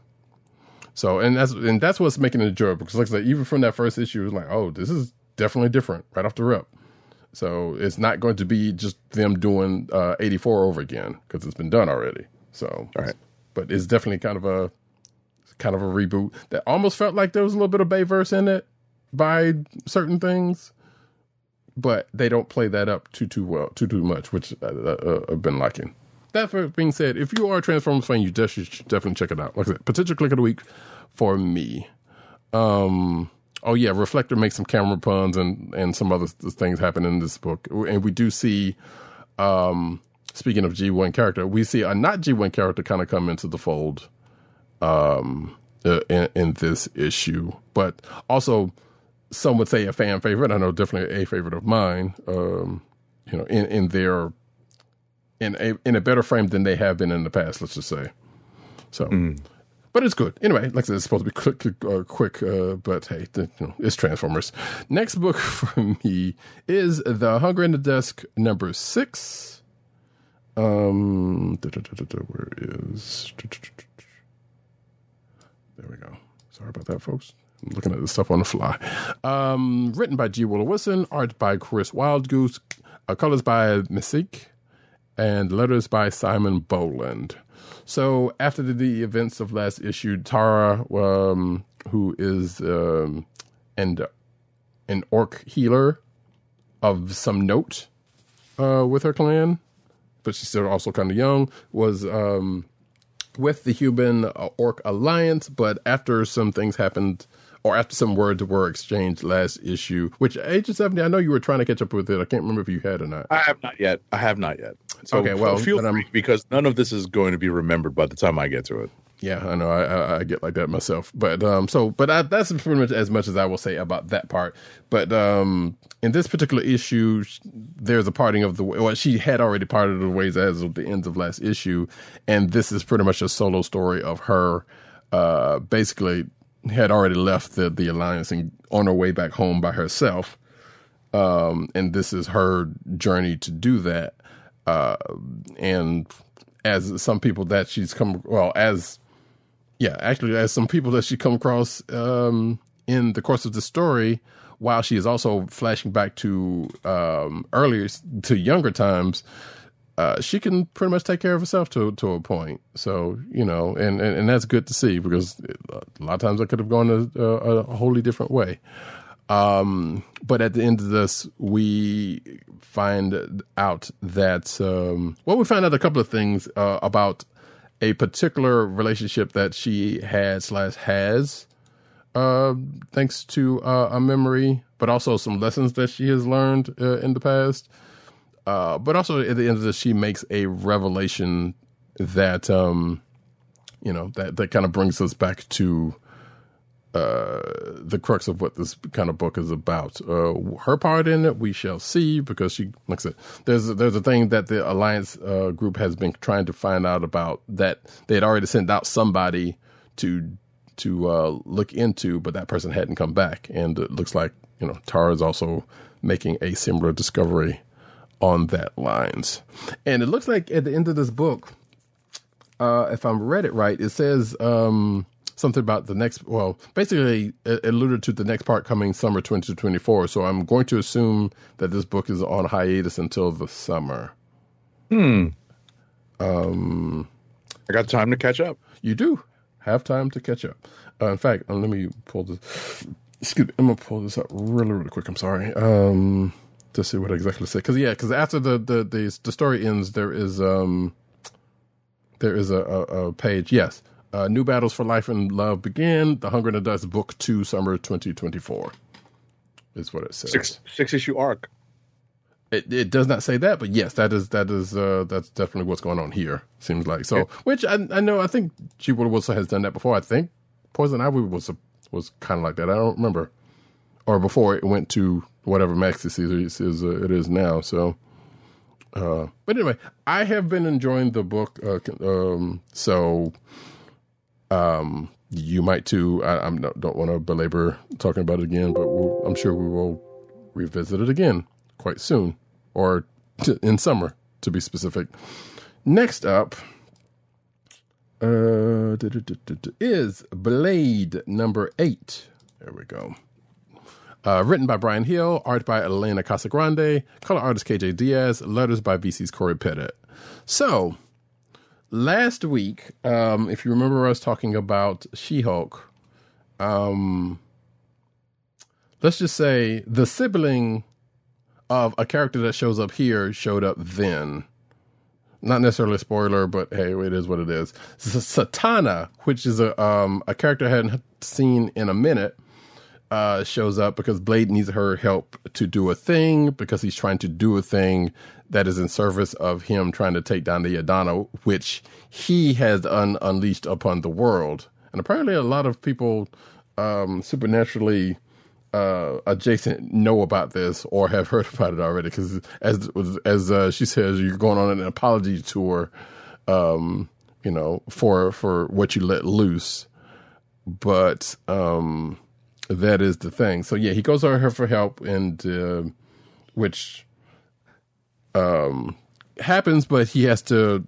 So, and that's what's making it enjoyable, because like I said, even from that first issue, it's like, oh, this is definitely different right off the rip. So it's not going to be just them doing 84 over again, because it's been done already. So, all right. But it's definitely kind of a reboot that almost felt like there was a little bit of Bayverse in it by certain things, but they don't play that up too much, which I've been liking. That being said, if you are a Transformers fan, you should definitely check it out. Like I said, potential click of the week for me. Oh yeah, Reflector makes some camera puns and some other things happen in this book. And we do see, speaking of G1 character, we see a not G1 character kind of come into the fold in this issue. But also, some would say a fan favorite. I know definitely a favorite of mine, you know, in a better frame than they have been in the past, let's just say. So... Mm. But it's good. Anyway, like I said, it's supposed to be quick, but hey, it's Transformers. Next book for me is The Hunger in the Desk number 6. Where is... There we go. Sorry about that, folks. I'm looking at this stuff on the fly. Written by G. Willow Wilson, art by Chris Wildgoose, colors by Misik, and letters by Simon Boland. So after the events of last issue, Tara, who is an orc healer of some note with her clan, but she's still also kind of young, was with the human orc alliance. But after some things happened, or after some words were exchanged last issue, which Agent 70, I know you were trying to catch up with it. I can't remember if you had or not. I have not yet. So okay, well, feel free, because none of this is going to be remembered by the time I get to it. Yeah, I know. I get like that myself. But that's pretty much as I will say about that part. But in this particular issue, there's a parting of the way. Well, she had already parted the ways as of the end of last issue, and this is pretty much a solo story of her basically had already left the alliance and on her way back home by herself. And this is her journey to do that. And as some people that she's come, as some people that she come across, in the course of the story, while she is also flashing back to, younger times, she can pretty much take care of herself to a point. So, you know, and that's good to see, because a lot of times I could have gone a wholly different way. But at the end of this, we find out that, we find out a couple of things, about a particular relationship that she had has, thanks to, a memory, but also some lessons that she has learned, in the past. But also at the end of this, she makes a revelation that, that kind of brings us back to, the crux of what this kind of book is about. Her part in it, we shall see, because she, like I said, there's a thing that the Alliance group has been trying to find out about, that they had already sent out somebody to look into, but that person hadn't come back. And it looks like, Tara is also making a similar discovery on that lines. And it looks like at the end of this book, if I read it right, it says... something about the next, basically alluded to the next part coming summer 2024. So I'm going to assume that this book is on hiatus until the summer. I got time to catch up. You do have time to catch up. In fact, let me pull this. Excuse me, I'm going to pull this up really, really quick. I'm sorry. To see what I exactly said. Because after the story ends, there is a page. Yes. New Battles for Life and Love Begin. The Hunger and the Dust, Book 2, Summer 2024 is what it says. Six-issue arc. It does not say that, but yes, that's definitely what's going on here, seems like. So, which I think G. Willow Wilson has done that before. I think Poison Ivy was kind of like that. I don't remember. Or before it went to whatever Maxis it is now. So, but anyway, I have been enjoying the book. You might too. I don't want to belabor talking about it again, but I'm sure we will revisit it again quite soon, or in summer, to be specific. Next up is Blade #8. There we go. Written by Brian Hill, art by Elena Casagrande, color artist KJ Diaz, letters by VC's Corey Pettit. So, last week, if you remember us talking about She-Hulk, let's just say the sibling of a character that shows up here showed up then. Not necessarily a spoiler, but hey, it is what it is. Satana, which is a character I hadn't seen in a minute, shows up because Blade needs her help to do a thing, because he's trying to do a thing that is in service of him trying to take down the Adana, which he has unleashed upon the world. And apparently a lot of people supernaturally adjacent know about this or have heard about it already, because as she says, you're going on an apology tour, for what you let loose. But that is the thing. So yeah, he goes over here for help, and which happens, but he has to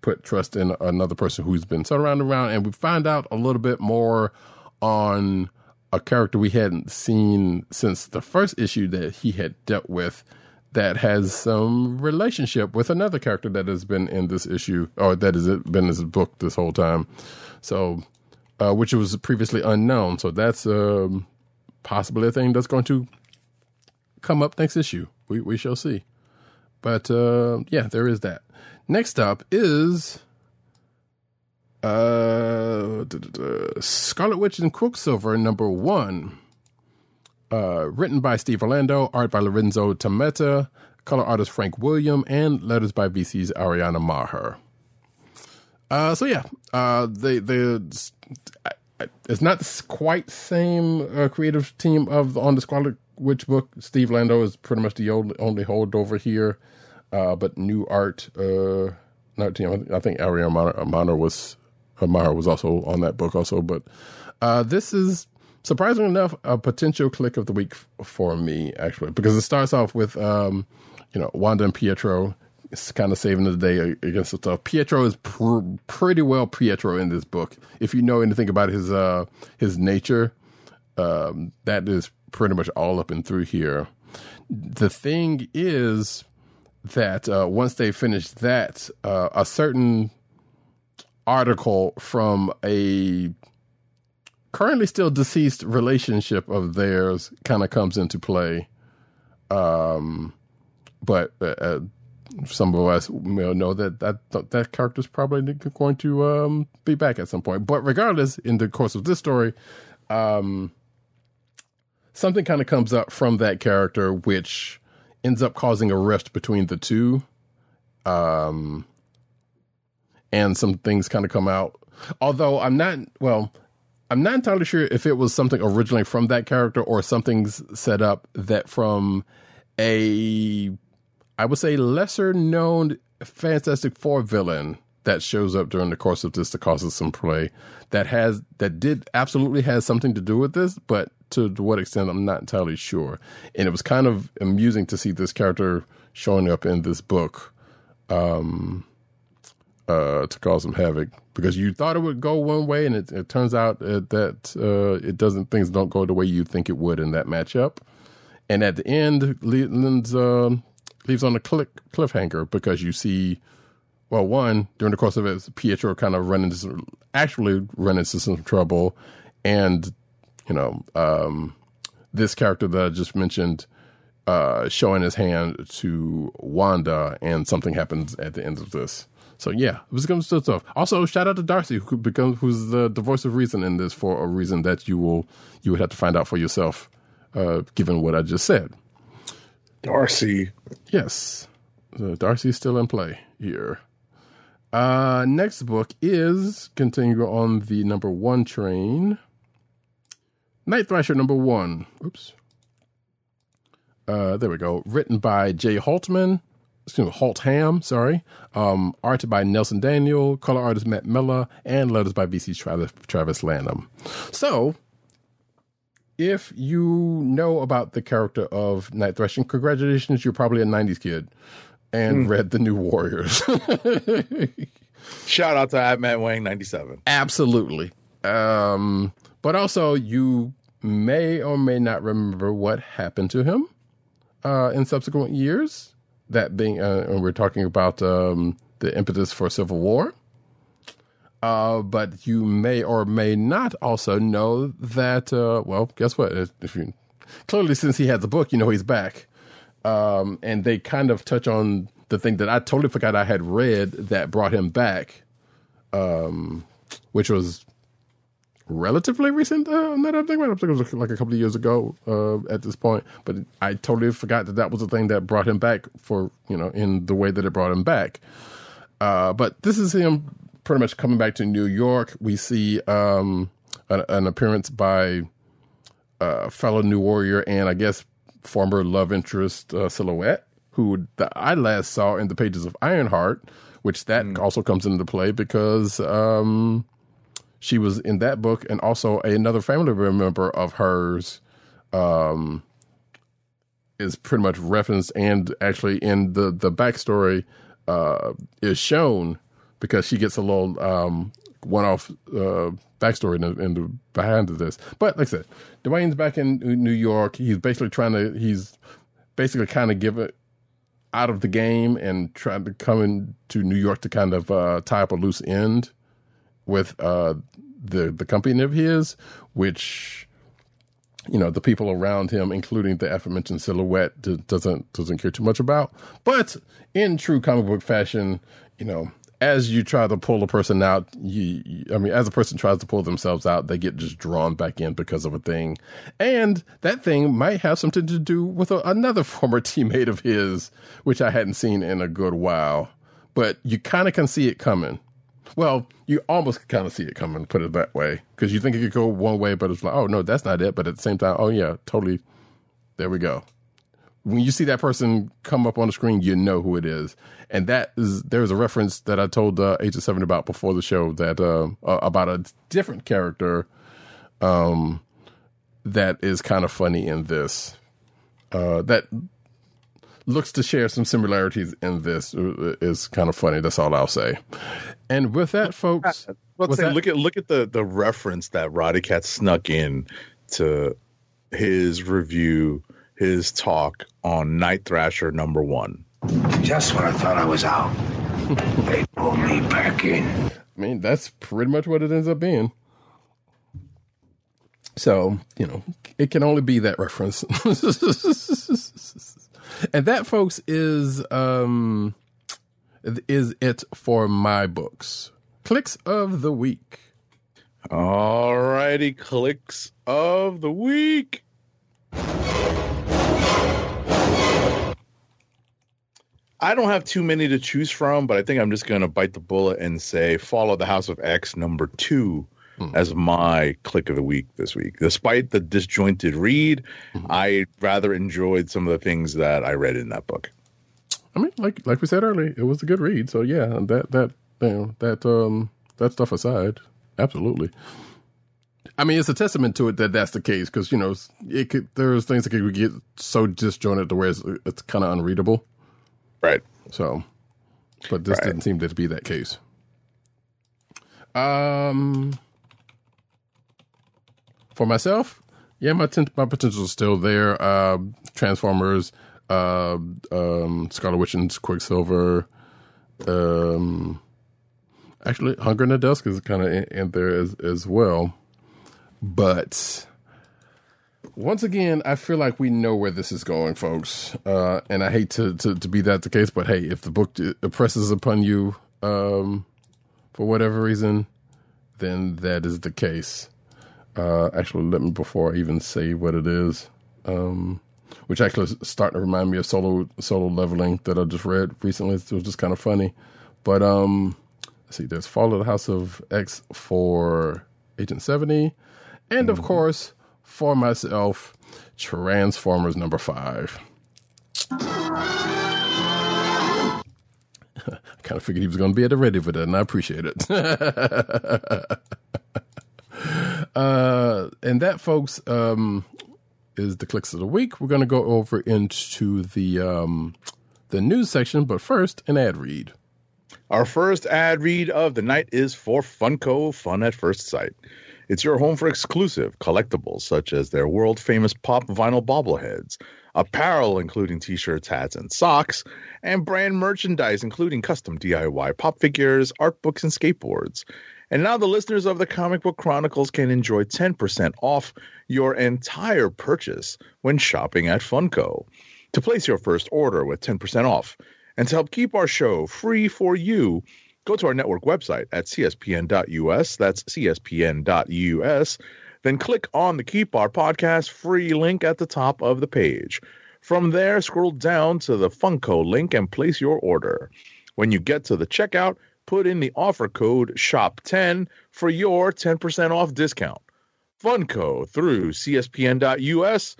put trust in another person who's been surrounded around, and we find out a little bit more on a character we hadn't seen since the first issue that he had dealt with, that has some relationship with another character that has been in this issue, or that has been in this book this whole time. So, which was previously unknown. So that's possibly a thing that's going to come up next issue. We shall see. But yeah, there is that. Next up is Scarlet Witch and Quicksilver #1, written by Steve Orlando, art by Lorenzo Tametta, color artist Frank William, and letters by VC's Ariana Maher. It's not quite the same creative team on the Scarlet Witch book. Steve Orlando is pretty much the only holdover here, but new art. I think Ariana Maher was also on that book also, but this is, surprisingly enough, a potential click of the week for me, actually, because it starts off with, Wanda and Pietro kind of saving the day against the stuff. Pietro is pretty well Pietro in this book. If you know anything about his nature, that is pretty much all up and through here. The thing is that once they finish that, a certain article from a currently still deceased relationship of theirs kind of comes into play. But some of us will know that character's probably going to be back at some point. But regardless, in the course of this story, something kind of comes up from that character, which ends up causing a rift between the two. And some things kind of come out. Although I'm not entirely sure if it was something originally from that character or something's set up that from a, I would say, lesser known Fantastic Four villain that shows up during the course of this to cause some play that did absolutely has something to do with this, but to what extent, I'm not entirely sure. And it was kind of amusing to see this character showing up in this book, to cause some havoc, because you thought it would go one way, and it turns out that it doesn't. Things don't go the way you think it would in that matchup, and at the end, leaves on a cliffhanger, because you see, well, one, during the course of it, Pietro kind of actually run into some trouble, and you know, this character that I just mentioned showing his hand to Wanda, and something happens at the end of this. So yeah, it was going to be tough. Also, shout out to Darcy, who becomes who's the voice of reason in this for a reason that you would have to find out for yourself, given what I just said. Darcy, yes, Darcy's still in play here. Next book is continuing on the number one train. Night Thrasher number one. Oops. There we go. Written by Jay Haltman. Haltham, sorry. Art by Nelson Daniel, color artist Matt Miller, and letters by VC's Travis Lanham. So, if you know about the character of Night Thrasher, congratulations, you're probably a 90s kid and read The New Warriors. Shout out to At Matt Wang 97. Absolutely. But also, you may or may not remember what happened to him in subsequent years. That being, and we're talking about the impetus for Civil War. But you may or may not also know that, well, guess what? If you, clearly, since he has the book, you know he's back. And they kind of touch on the thing that I totally forgot I had read that brought him back, which was relatively recent. I think it was like a couple of years ago at this point, but I totally forgot that was the thing that brought him back for, you know, in the way that it brought him back. But this is him pretty much coming back to New York. We see an appearance by fellow New Warrior and I guess former love interest Silhouette, who I last saw in the pages of Ironheart, which also comes into play because... she was in that book, and also another family member of hers is pretty much referenced, and actually in the backstory is shown because she gets a little one-off backstory in the behind of this. But like I said, Dwayne's back in New York. He's basically kind of give it out of the game and trying to come into New York to kind of tie up a loose end with the company of his, which, you know, the people around him, including the aforementioned Silhouette, doesn't care too much about. But in true comic book fashion, you know, as you try to pull a person out, as a person tries to pull themselves out, they get just drawn back in because of a thing. And that thing might have something to do with another former teammate of his, which I hadn't seen in a good while. But you kind of can see it coming. Well, you almost kind of see it coming, put it that way, because you think it could go one way, but it's like, oh, no, that's not it. But at the same time, oh, yeah, totally. There we go. When you see that person come up on the screen, you know who it is. And there's a reference that I told Agent_70 about before the show that about a different character that is kind of funny in this that looks to share some similarities in this is kind of funny. That's all I'll say. And with that, folks, look at the reference that Roddy Cat snuck in to his review, his talk on Night Thrasher number one. Just when I thought I was out, they pulled me back in. I mean, that's pretty much what it ends up being. So, you know, it can only be that reference. And that, folks, is it for my books. Clicks of the week. All righty, clicks of the week. I don't have too many to choose from, but I think I'm just going to bite the bullet and say Fall of the House of X number 2 as my click of the week this week. Despite the disjointed read, I rather enjoyed some of the things that I read in that book. I mean, like we said earlier, it was a good read. So yeah, that stuff aside, absolutely. I mean, it's a testament to it that that's the case because, you know, there's things that could get so disjointed to where it's kind of unreadable, right? So, but this didn't seem to be that case. For myself, yeah, my potential is still there. Transformers. Scarlet Witch and Quicksilver. Actually, Hunger in the Dusk is kind of in there as well. But Once again, I feel like we know where this is going, folks. And I hate to be that the case, but hey, if the book oppresses upon you for whatever reason, then that is the case. Actually, let me, before I even say what it is, which actually is starting to remind me of solo leveling that I just read recently. It was just kind of funny. But let's see, there's Fall of the House of X for Agent 70. And of course, for myself, Transformers #5. I kind of figured he was going to be at the ready for that, and I appreciate it. And that, folks, is the clicks of the week. We're going to go over into the news section, but first, an ad read. Our first ad read of the night is for Funko Fun at First Sight. It's your home for exclusive collectibles, such as their world-famous pop vinyl bobbleheads, apparel including t-shirts, hats, and socks, and brand merchandise including custom DIY pop figures, art books, and skateboards. And now the listeners of the Comic Book Chronicles can enjoy 10% off your entire purchase when shopping at Funko. To place your first order with 10% off and to help keep our show free for you, go to our network website at cspn.us, that's cspn.us, then click on the Keep Our Podcast free link at the top of the page. From there, scroll down to the Funko link and place your order. When you get to the checkout, put in the offer code SHOP10 for your 10% off discount. Funko through cspn.us.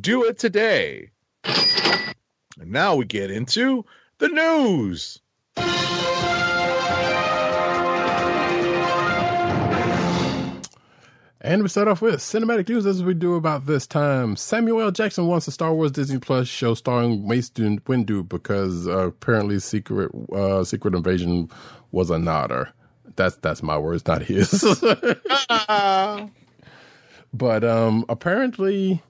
Do it today. And now we get into the news. And we start off with cinematic news as we do about this time. Samuel L. Jackson wants a Star Wars Disney Plus show starring Mace Windu because apparently Secret Invasion was a nodder. That's my words, not his. But apparently,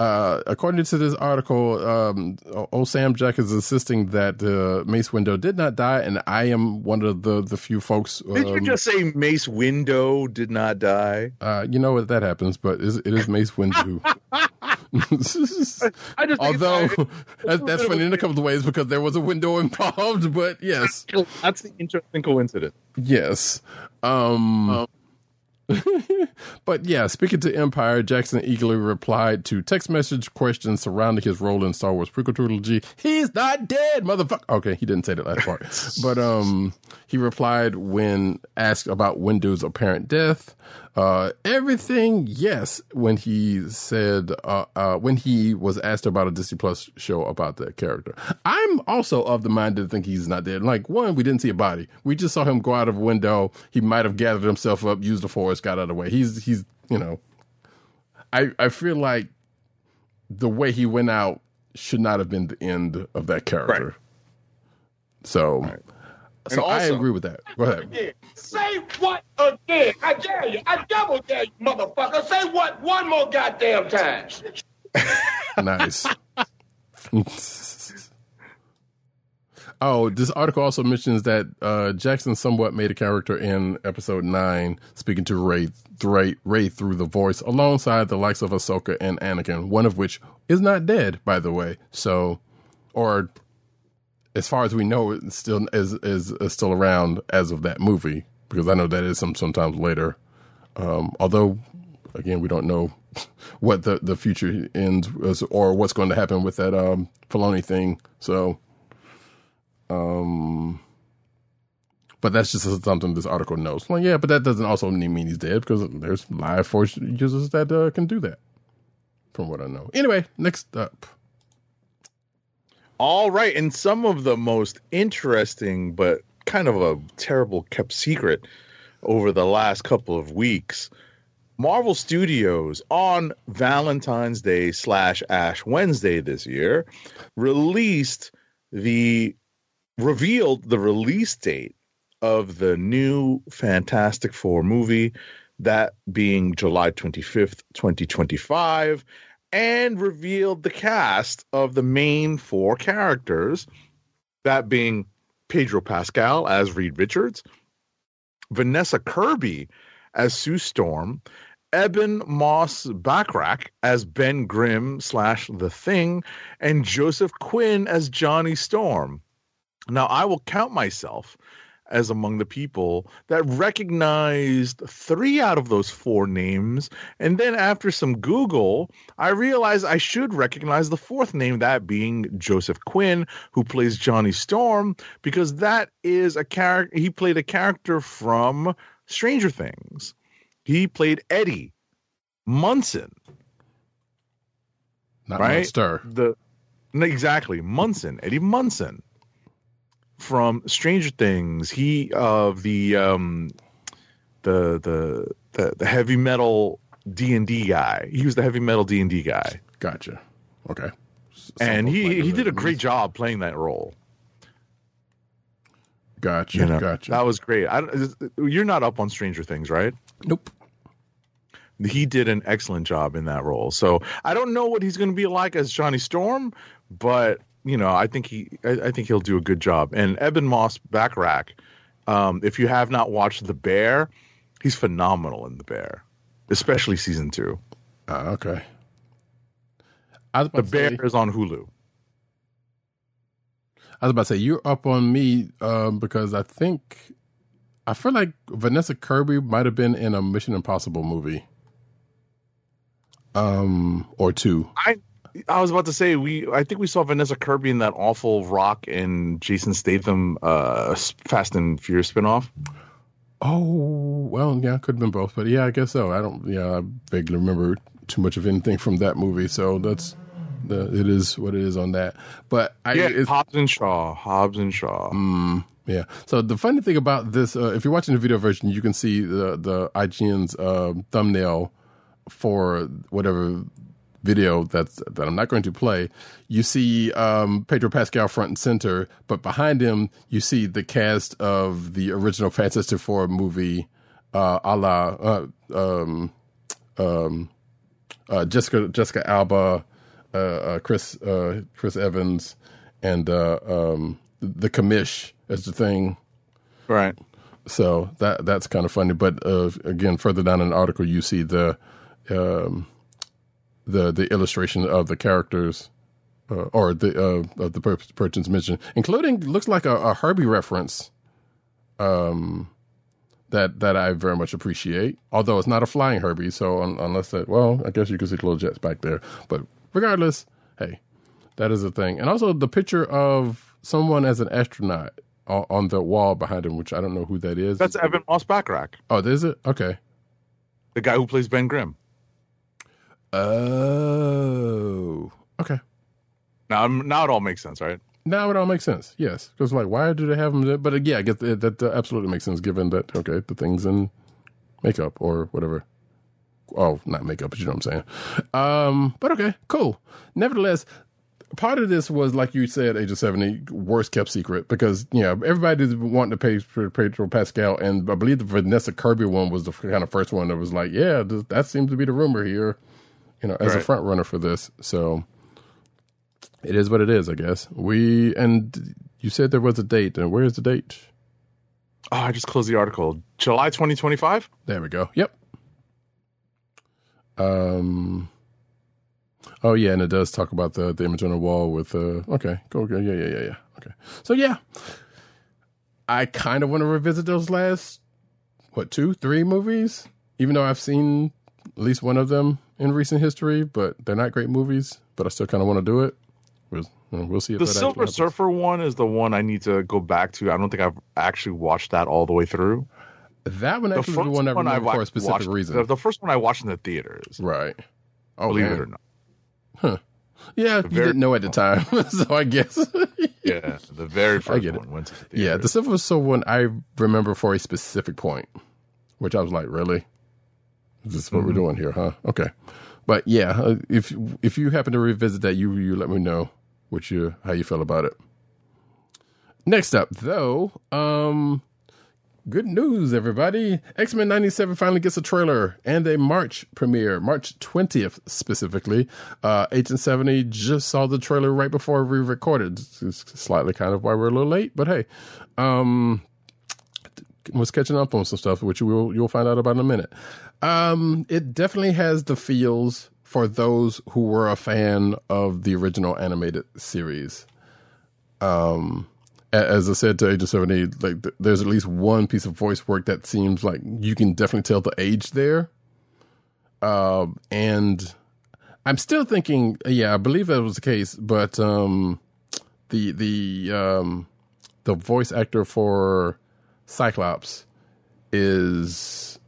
according to this article, old Sam Jack is insisting that Mace Windu did not die, and I am one of the few folks. Did you just say Mace Windu did not die? You know what, that happens, but it is Mace Windu. Although that's funny in a couple of ways because there was a window involved, but yes, that's the interesting coincidence. Yes. But yeah, speaking to Empire, Jackson eagerly replied to text message questions surrounding his role in Star Wars prequel trilogy. He's not dead, motherfucker. Okay, he didn't say that last part. But he replied when asked about Windu's apparent death. Everything, yes, when he said when he was asked about a Disney Plus show about that character. I'm also of the mind to think he's not dead. Like, one, we didn't see a body. We just saw him go out of a window. He might have gathered himself up, used the force, got out of the way. He's you know, I feel like the way he went out should not have been the end of that character. Right. So right. So also, I agree with that. Go ahead. Say what again? I dare you. I double dare you, motherfucker. Say what one more goddamn time. Nice. Oh, this article also mentions that Jackson somewhat made a character in episode 9, speaking to Rey through the voice, alongside the likes of Ahsoka and Anakin, one of which is not dead, by the way. So, or... as far as we know, it still is still around as of that movie, because I know that is sometimes later. Although, again, we don't know what the future ends or what's going to happen with that Filoni thing. So, but that's just something this article knows. Well, yeah, but that doesn't also mean he's dead, because there's live force users that can do that, from what I know. Anyway, next up. All right, and some of the most interesting but kind of a terrible kept secret over the last couple of weeks, Marvel Studios on Valentine's Day / Ash Wednesday this year revealed the release date of the new Fantastic Four movie, that being July 25th, 2025, and revealed the cast of the main 4 characters, that being Pedro Pascal as Reed Richards, Vanessa Kirby as Sue Storm, Ebon Moss-Bachrach as Ben Grimm / The Thing, and Joseph Quinn as Johnny Storm. Now, I will count myself as among the people that recognized 3 out of those 4 names, and then after some Google, I realized I should recognize the 4th name, that being Joseph Quinn, who plays Johnny Storm, because that is a character. He played a character from Stranger Things. He played Eddie Munson. Not right? Munster. Exactly. Munson. Eddie Munson from Stranger Things. He of the heavy metal D&D guy. He was the heavy metal D&D guy. Gotcha. Okay. And he did a great job playing that role. Gotcha. You know, gotcha. That was great. You're not up on Stranger Things, right? Nope. He did an excellent job in that role. So I don't know what he's going to be like as Johnny Storm, but you know, I think he'll do a good job. And Ebon Moss-Bachrach, if you have not watched The Bear, he's phenomenal in The Bear, especially season 2. Okay. The Bear is on Hulu. I was about to say, you're up on me because I feel like Vanessa Kirby might have been in a Mission Impossible movie or 2. I was about to say, I think we saw Vanessa Kirby in that awful Rock and Jason Statham Fast and Furious spinoff. Oh, well, yeah, could have been both. But yeah, I guess so. I vaguely remember too much of anything from that movie. So that's... it is what it is on that. But Hobbs and Shaw. Yeah. So the funny thing about this, if you're watching the video version, you can see the IGN's thumbnail for whatever video that I'm not going to play. You see Pedro Pascal front and center, but behind him, you see the cast of the original Fantastic Four movie, Jessica Alba, Chris Evans, and the commish as the Thing, right? So that's kind of funny. But again, further down in the article, you see the illustration of the characters or of the person's mentioned, including looks like a Herbie reference that I very much appreciate. Although it's not a flying Herbie, so unless that, well, I guess you can see little jets back there, but. Regardless, hey, that is a thing. And also the picture of someone as an astronaut on the wall behind him, which I don't know who that is. That's Ebon Moss-Bachrach. Oh, is it? Okay. The guy who plays Ben Grimm. Oh. Okay. Now it all makes sense, right? Now it all makes sense, yes. Because like, why do they have him there? But yeah, I guess that absolutely makes sense given that, okay, the Thing's in makeup or whatever. Oh, not makeup, but you know what I'm saying. But okay, cool. Nevertheless, part of this was, like you said, Agent 70, worst kept secret, because, you know, everybody's wanting to pay for Pedro Pascal, and I believe the Vanessa Kirby one was the kind of first one that was like, yeah, that seems to be the rumor here, you know, as right. A front runner for this. So it is what it is, I guess. And you said there was a date, and where's the date? Oh, I just closed the article. July 2025? There we go. Yep. Oh yeah, and it does talk about the image on the wall with okay, cool, yeah. Okay, so yeah, I kind of want to revisit those last 2-3 movies, even though I've seen at least one of them in recent history, but they're not great movies. But I still kind of want to do it. We'll see. The Silver Surfer one is the one I need to go back to. I don't think I've actually watched that all the way through. That one actually was the one I remember for a specific reason. The first one I watched in the theaters. Right. Oh, believe it or not. Huh. Yeah, you didn't know at the time, so I guess. Yeah, the very first one went to the theaters. Yeah, the Silver Surfer one I remember for a specific point, which I was like, really? Is this what we're doing here, huh? Okay. But yeah, if you happen to revisit that, you let me know how you feel about it. Next up, though, good news, everybody. X-Men 97 finally gets a trailer and a March premiere, March 20th specifically. Agent 70 just saw the trailer right before we recorded. It's slightly kind of why we're a little late, but hey. was catching up on some stuff, which you'll find out about in a minute. It definitely has the feels for those who were a fan of the original animated series. As I said to Agent 70, like there's at least one piece of voice work that seems like you can definitely tell the age there. And I'm still thinking, yeah, I believe that was the case, but the voice actor for Cyclops is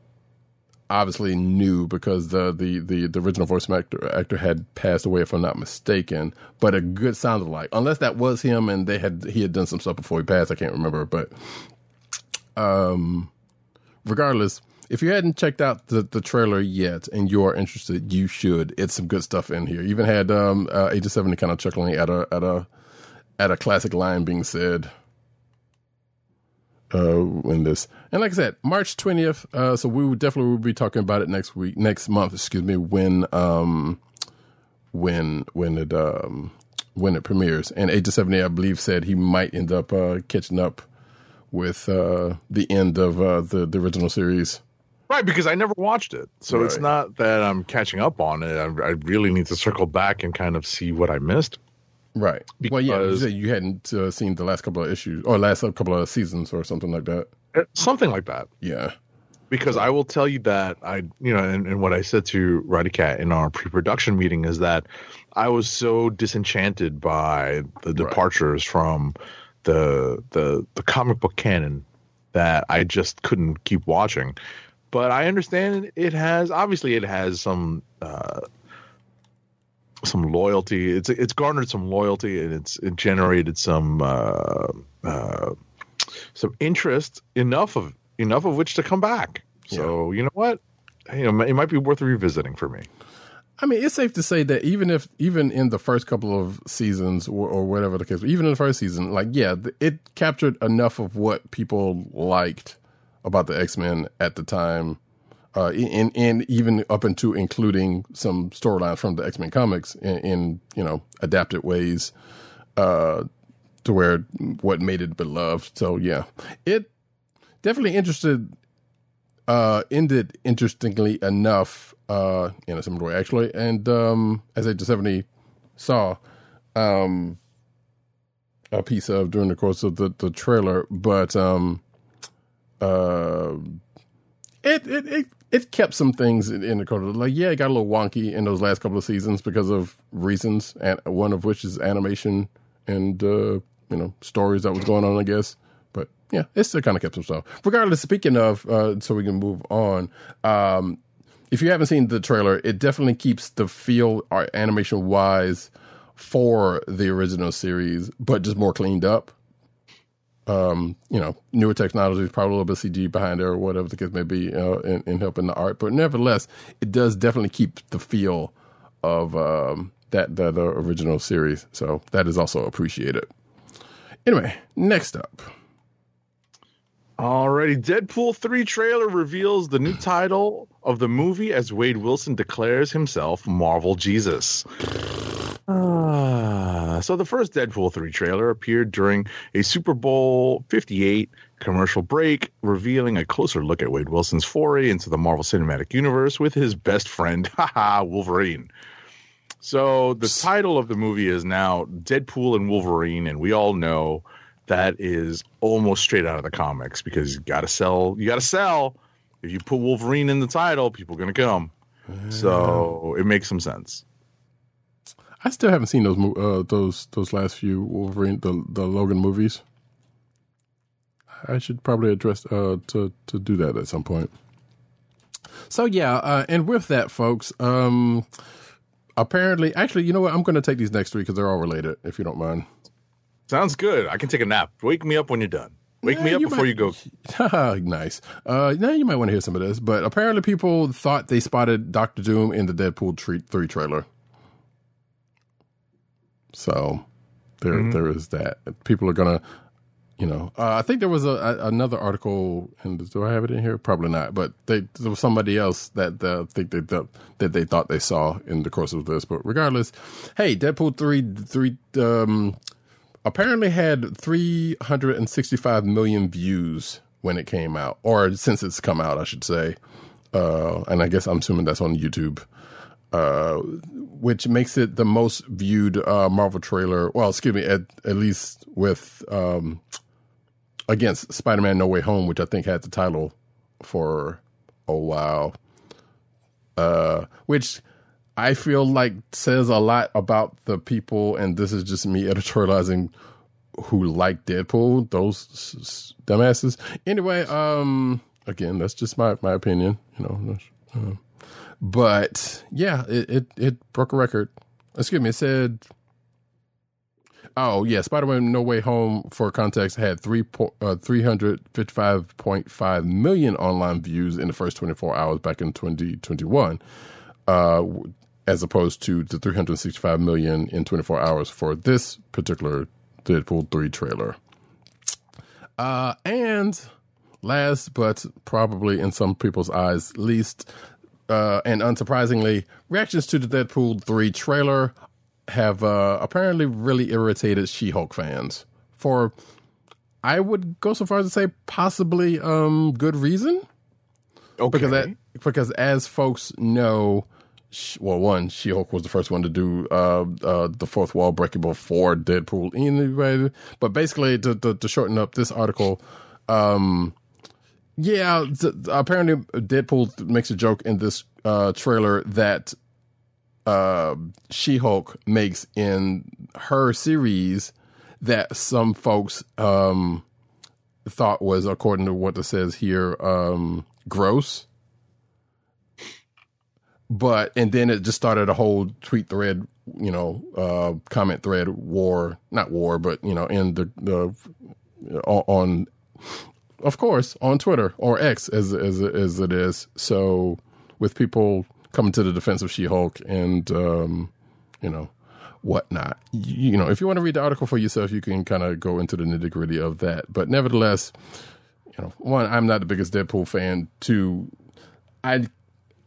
obviously new because the original voice actor had passed away, if I'm not mistaken, but a good sound alike, unless that was him and he had done some stuff before he passed. I can't remember, but regardless, if you hadn't checked out the trailer yet and you are interested, you should. It's some good stuff in here. You even had Agent 70 kind of chuckling at a classic line being said in this. And like I said, March 20th, so we would definitely will be talking about it next month, when it premieres. And Agent 70, I believe, said he might end up catching up with the end of the original series. Right, because I never watched it. So It's not that I'm catching up on it. I really need to circle back and kind of see what I missed. Right. Because, you hadn't seen the last couple of issues or last couple of seasons or something like that. Something like that. Yeah. Because I will tell you that and what I said to Ryder Cat in our pre-production meeting is that I was so disenchanted by the departures from the comic book canon that I just couldn't keep watching. But I understand it has some loyalty. It's garnered some loyalty, and it generated some interest, enough of which to come back. So you know what, it might be worth revisiting for me. I mean, it's safe to say that even in the first couple of seasons or whatever the case, even in the first season, it captured enough of what people liked about the X-Men at the time. And even up into including some storyline from the X-Men comics in adapted ways to where what made it beloved. So yeah, it definitely ended interestingly enough in a similar way actually. And as Agent 70 saw a piece of during the course of the trailer, but it kept some things in the corner. It got a little wonky in those last couple of seasons because of reasons, and one of which is animation and stories that was going on, I guess. But yeah, it still kind of kept some stuff. Regardless, speaking of, so we can move on. If you haven't seen the trailer, it definitely keeps the feel animation wise for the original series, but just more cleaned up. Newer technologies, probably a little bit of CG behind there or whatever the case may be, in helping the art. But nevertheless, it does definitely keep the feel of the original series. So that is also appreciated. Anyway, next up. Alrighty, Deadpool 3 trailer reveals the new title of the movie as Wade Wilson declares himself Marvel Jesus. So the first Deadpool 3 trailer appeared during a Super Bowl 58 commercial break, revealing a closer look at Wade Wilson's foray into the Marvel Cinematic Universe with his best friend, Wolverine. So the title of the movie is now Deadpool and Wolverine, and we all know that is almost straight out of the comics because you got to sell. You got to sell. If you put Wolverine in the title, people are going to come. So it makes some sense. I still haven't seen those last few Wolverine, the Logan movies. I should probably address to do that at some point. So yeah, and with that, folks, apparently, actually, you know what? I'm going to take these next three because they're all related. If you don't mind, sounds good. I can take a nap. Wake me up when you're done. Wake me up before you go. Nice. Now you might want to hear some of this, but apparently, people thought they spotted Doctor Doom in the Deadpool 3 trailer. So there is that. People are going to, I think there was another article, and do I have it in here? Probably not, but there was somebody else that they thought they saw in the course of this. But regardless, hey, Deadpool 3 apparently had 365 million views when it came out, or since it's come out, I should say. And I guess I'm assuming that's on YouTube, which makes it the most viewed Marvel trailer. Well, excuse me, at least with against Spider-Man No Way Home, which I think had the title for a while. Which I feel like says a lot about the people, and this is just me editorializing, who like Deadpool, those dumbasses. Anyway, again, that's just my opinion, you know. But yeah, it broke a record. Excuse me, it said, oh yeah, Spider-Man No Way Home, for context, had 355.5 million online views in the first 24 hours back in 2021, as opposed to the 365 million in 24 hours for this particular Deadpool 3 trailer. And last, but probably in some people's eyes least, and unsurprisingly, reactions to the Deadpool 3 trailer have apparently really irritated She-Hulk fans for, I would go so far as to say, possibly good reason. Okay. Because as folks know, well, one, She-Hulk was the first one to do the fourth wall breaking before Deadpool anyway. But basically, to shorten up this article, apparently Deadpool makes a joke in this trailer that She-Hulk makes in her series that some folks thought was, according to what it says here, gross. But, and then it just started a whole tweet thread, you know, comment thread not war, but, you know, in of course, on Twitter, or X as it is. So with people coming to the defense of She-Hulk and, you know, whatnot, you know, if you want to read the article for yourself, you can kind of go into the nitty gritty of that. But nevertheless, you know, one, I'm not the biggest Deadpool fan. Two,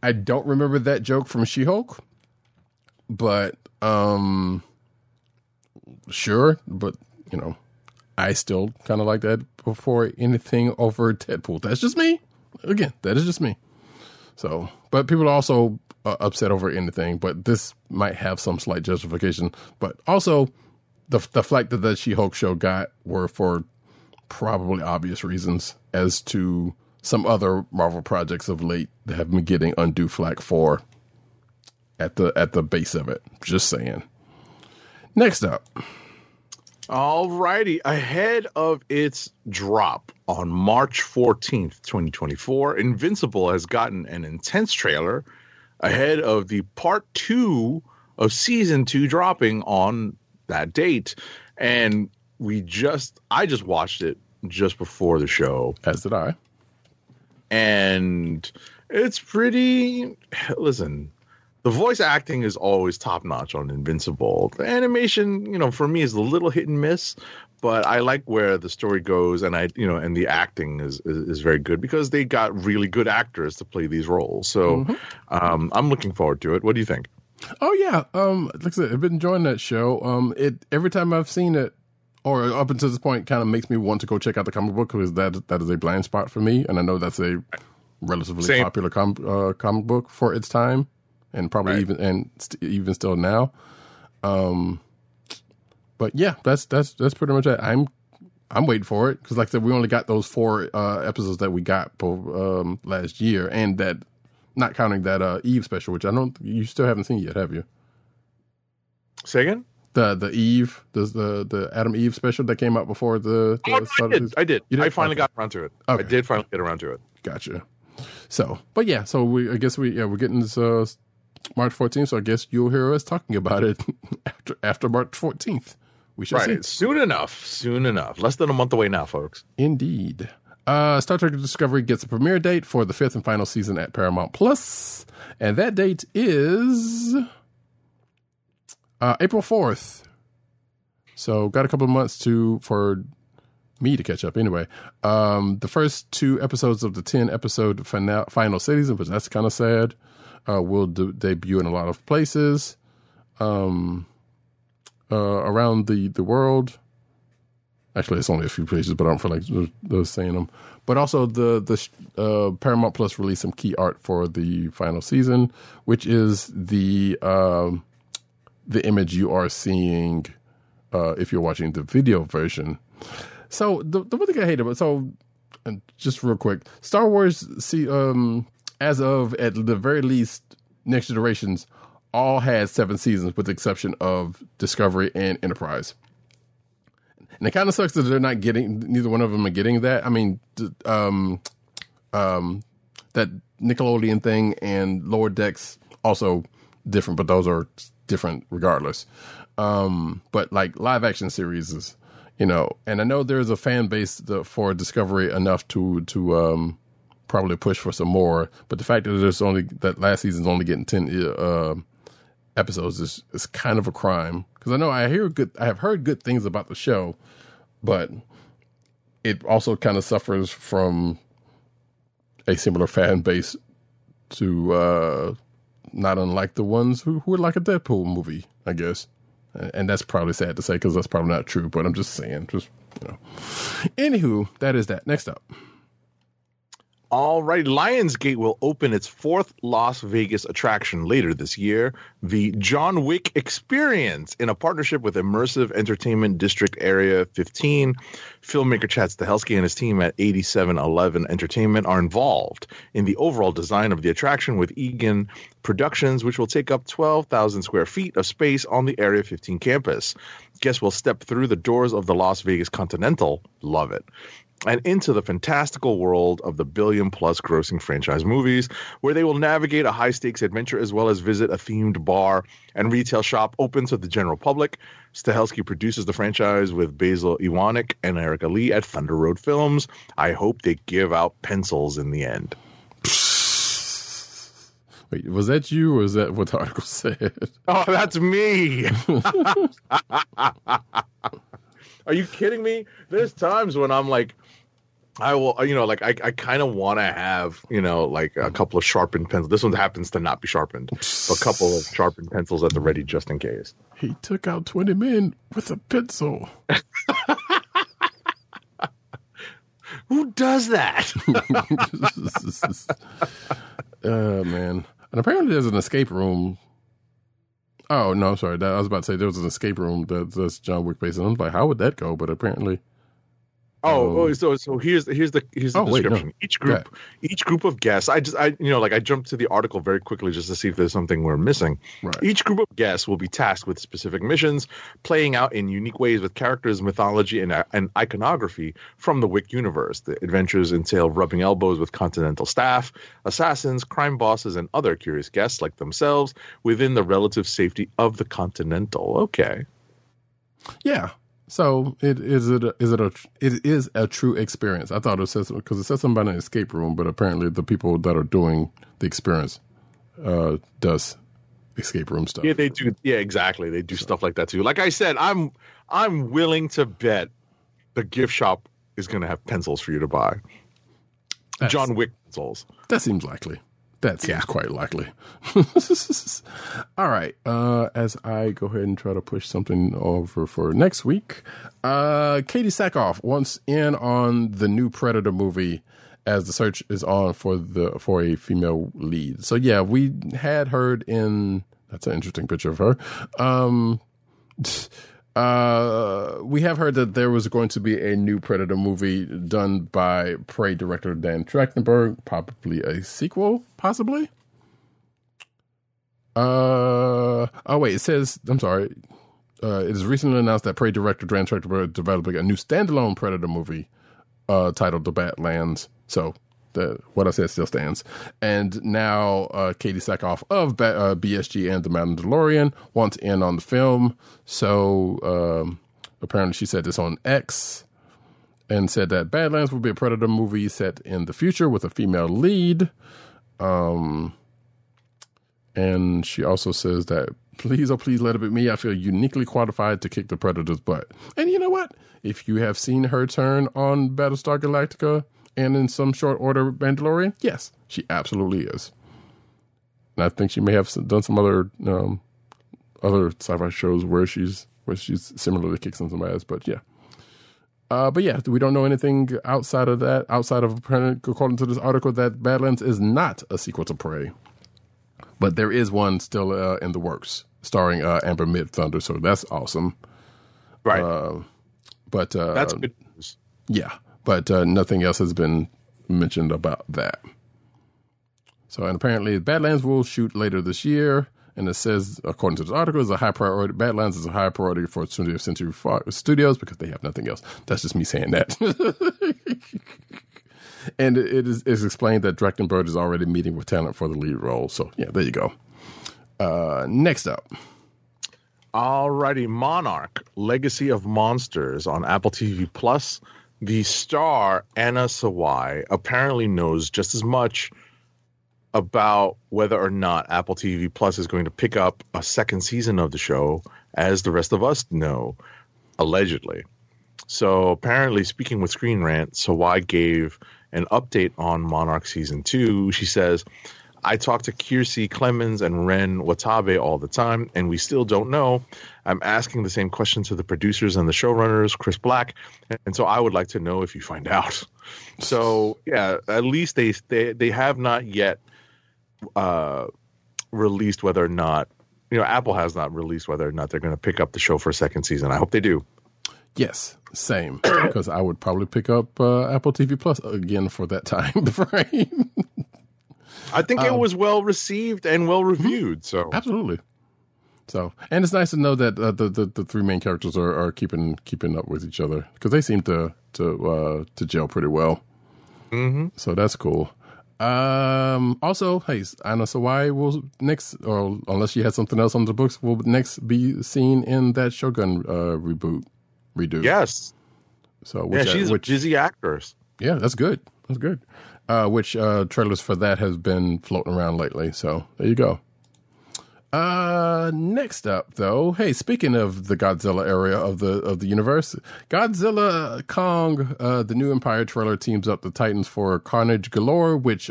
I don't remember that joke from She-Hulk, but sure. But, you know, I still kind of like that before anything over Deadpool. That's just me. Again, that is just me. So, but people are also upset over anything, but this might have some slight justification. But also, the fact that the She-Hulk show got were for probably obvious reasons as to some other Marvel projects of late that have been getting undue flack for at the base of it. Just saying. Next up. All righty. Ahead of its drop on March 14th, 2024, Invincible has gotten an intense trailer ahead of the part 2 of season 2 dropping on that date. And I just watched it just before the show. As did I. And it's pretty, listen, the voice acting is always top notch on Invincible. The animation, you know, for me is a little hit and miss, but I like where the story goes, and and the acting is very good because they got really good actors to play these roles. So I'm looking forward to it. What do you think? Oh yeah. Like I said, I've been enjoying that show. It, every time I've seen it, or up until this point, kind of makes me want to go check out the comic book, because that is a blind spot for me. And I know that's a relatively popular comic book for its time, and probably even still now. But yeah, that's pretty much it. I'm waiting for it, because like I said, we only got those 4 episodes that we got last year, and that, not counting that Eve special, which you still haven't seen yet, have you? Say again? The Eve, the Adam Eve special that came out before the I did. I finally got around to it. Okay. I did finally get around to it. Gotcha. So, but yeah, so we're getting this March 14th. So I guess you'll hear us talking about it after March 14th. We should see. Soon enough. Less than a month away now, folks. Indeed. Star Trek Discovery gets a premiere date for the 5th and final season at Paramount Plus, and that date is April 4th. So got a couple of months for me to catch up anyway. The first 2 episodes of the 10-episode final season, which that's kind of sad, will debut in a lot of places around the world. Actually, it's only a few pages, but I don't feel like saying them. But also, the Paramount Plus released some key art for the final season, which is the image you are seeing if you're watching the video version. So the one thing I hate about and just real quick, Star Wars, as of at the very least, Next Generations all had 7 seasons, with the exception of Discovery and Enterprise. And it kind of sucks that they're not getting, neither one of them are getting that. I mean, that Nickelodeon thing and Lower Decks also different, but those are different regardless. But like live action series is, you know, and I know there's a fan base for Discovery enough to probably push for some more, but the fact that there's only that last season's only getting 10 episodes is kind of a crime, because I have heard good things about the show, but it also kind of suffers from a similar fan base to not unlike the ones who would like a Deadpool movie, I guess, and that's probably sad to say because that's probably not true, but I'm just saying, just, you know, anywho, that is that. Next up. All right, Lionsgate will open its 4th Las Vegas attraction later this year, the John Wick Experience, in a partnership with Immersive Entertainment District Area 15. Filmmaker Chad Stahelski and his team at 8711 Entertainment are involved in the overall design of the attraction with Egan Productions, which will take up 12,000 square feet of space on the Area 15 campus. Guests will step through the doors of the Las Vegas Continental, love it, and into the fantastical world of the billion-plus grossing franchise movies, where they will navigate a high-stakes adventure as well as visit a themed bar and retail shop open to the general public. Stahelski produces the franchise with Basil Iwanek and Erica Lee at Thunder Road Films. I hope they give out pencils in the end. Wait, was that you, or is that what the article said? Oh, that's me! Are you kidding me? There's times when I'm like, I will, you know, like I kind of want to have, you know, like a couple of sharpened pencils. This one happens to not be sharpened. A couple of sharpened pencils at the ready just in case. He took out 20 men with a pencil. Who does that? Oh, man. And apparently there's an escape room. Oh, no, I'm sorry. I was about to say there was an escape room that's John Wick based on. I was like, how would that go? But apparently. So here's the description. Wait, no. Each group of guests. I jumped to the article very quickly just to see if there's something we're missing. Right. Each group of guests will be tasked with specific missions, playing out in unique ways with characters, mythology, and iconography from the Wick universe. The adventures entail rubbing elbows with Continental staff, assassins, crime bosses, and other curious guests like themselves within the relative safety of the Continental. Okay. Yeah. So it is a true experience. I thought it says, because it says something about an escape room, but apparently the people that are doing the experience does escape room stuff. Yeah, they do. Yeah, exactly. They do stuff like that too. Like I said, I'm willing to bet the gift shop is going to have pencils for you to buy. John Wick pencils. That seems likely. That seems quite likely. All right. As I go ahead and try to push something over for next week, Katee Sackhoff wants in on the new Predator movie as the search is on for a female lead. So yeah, we had heard in, that's an interesting picture of her. We have heard that there was going to be a new Predator movie done by Prey director Dan Trachtenberg, probably a sequel, possibly. It says, I'm sorry. It is recently announced that Prey director Dan Trachtenberg is developing a new standalone Predator movie titled The Badlands. So what I said still stands. And now Katee Sackhoff of BSG and The Mountain DeLorean wants in on the film. So apparently she said this on X and said that Badlands will be a Predator movie set in the future with a female lead. And she also says that, please, oh please, let it be me. I feel uniquely qualified to kick the Predator's butt. And you know what? If you have seen her turn on Battlestar Galactica, and in some short order, Mandalorian? Yes, she absolutely is. And I think she may have done some other sci-fi shows where she's similarly kicking some ass. But yeah, But yeah, we don't know anything outside of that, according to this article, that Badlands is not a sequel to Prey. But there is one still in the works, starring Amber Mid-Thunder, so that's awesome. Right. But that's good news. Yeah, but nothing else has been mentioned about that. So, and apparently Badlands will shoot later this year. And it says, according to this article, is a high priority. Badlands is a high priority for 20th Century Fox Studios because they have nothing else. That's just me saying that. And it is explained that Trachtenberg is already meeting with talent for the lead role. So, yeah, there you go. Next up. All righty. Monarch, Legacy of Monsters on Apple TV+. The star, Anna Sawai, apparently knows just as much about whether or not Apple TV Plus is going to pick up a second season of the show as the rest of us know, allegedly. So apparently, speaking with Screen Rant, Sawai gave an update on Monarch Season 2. She says, I talk to Kiersey Clemens and Ren Watabe all the time, and we still don't know. I'm asking the same question to the producers and the showrunners, Chris Black, and so I would like to know if you find out. So, yeah, at least they have not yet released whether or not, you know, Apple has not released whether or not they're going to pick up the show for a second season. I hope they do. Yes, same, because I would probably pick up Apple TV Plus again for that time frame. I think it was well received and well reviewed. So absolutely. So, and it's nice to know that the three main characters are keeping up with each other because they seem to gel pretty well. Mm-hmm. So that's cool. Also, hey, Anna Sawai will next, or unless she has something else on the books, will next be seen in that Shogun redo. Yes. So which, yeah, she's a busy actress. Yeah, that's good. That's good. Which trailers for that has been floating around lately. So there you go. Next up, though, hey, speaking of the Godzilla area of the universe, Godzilla Kong, the New Empire trailer teams up the Titans for Carnage Galore, which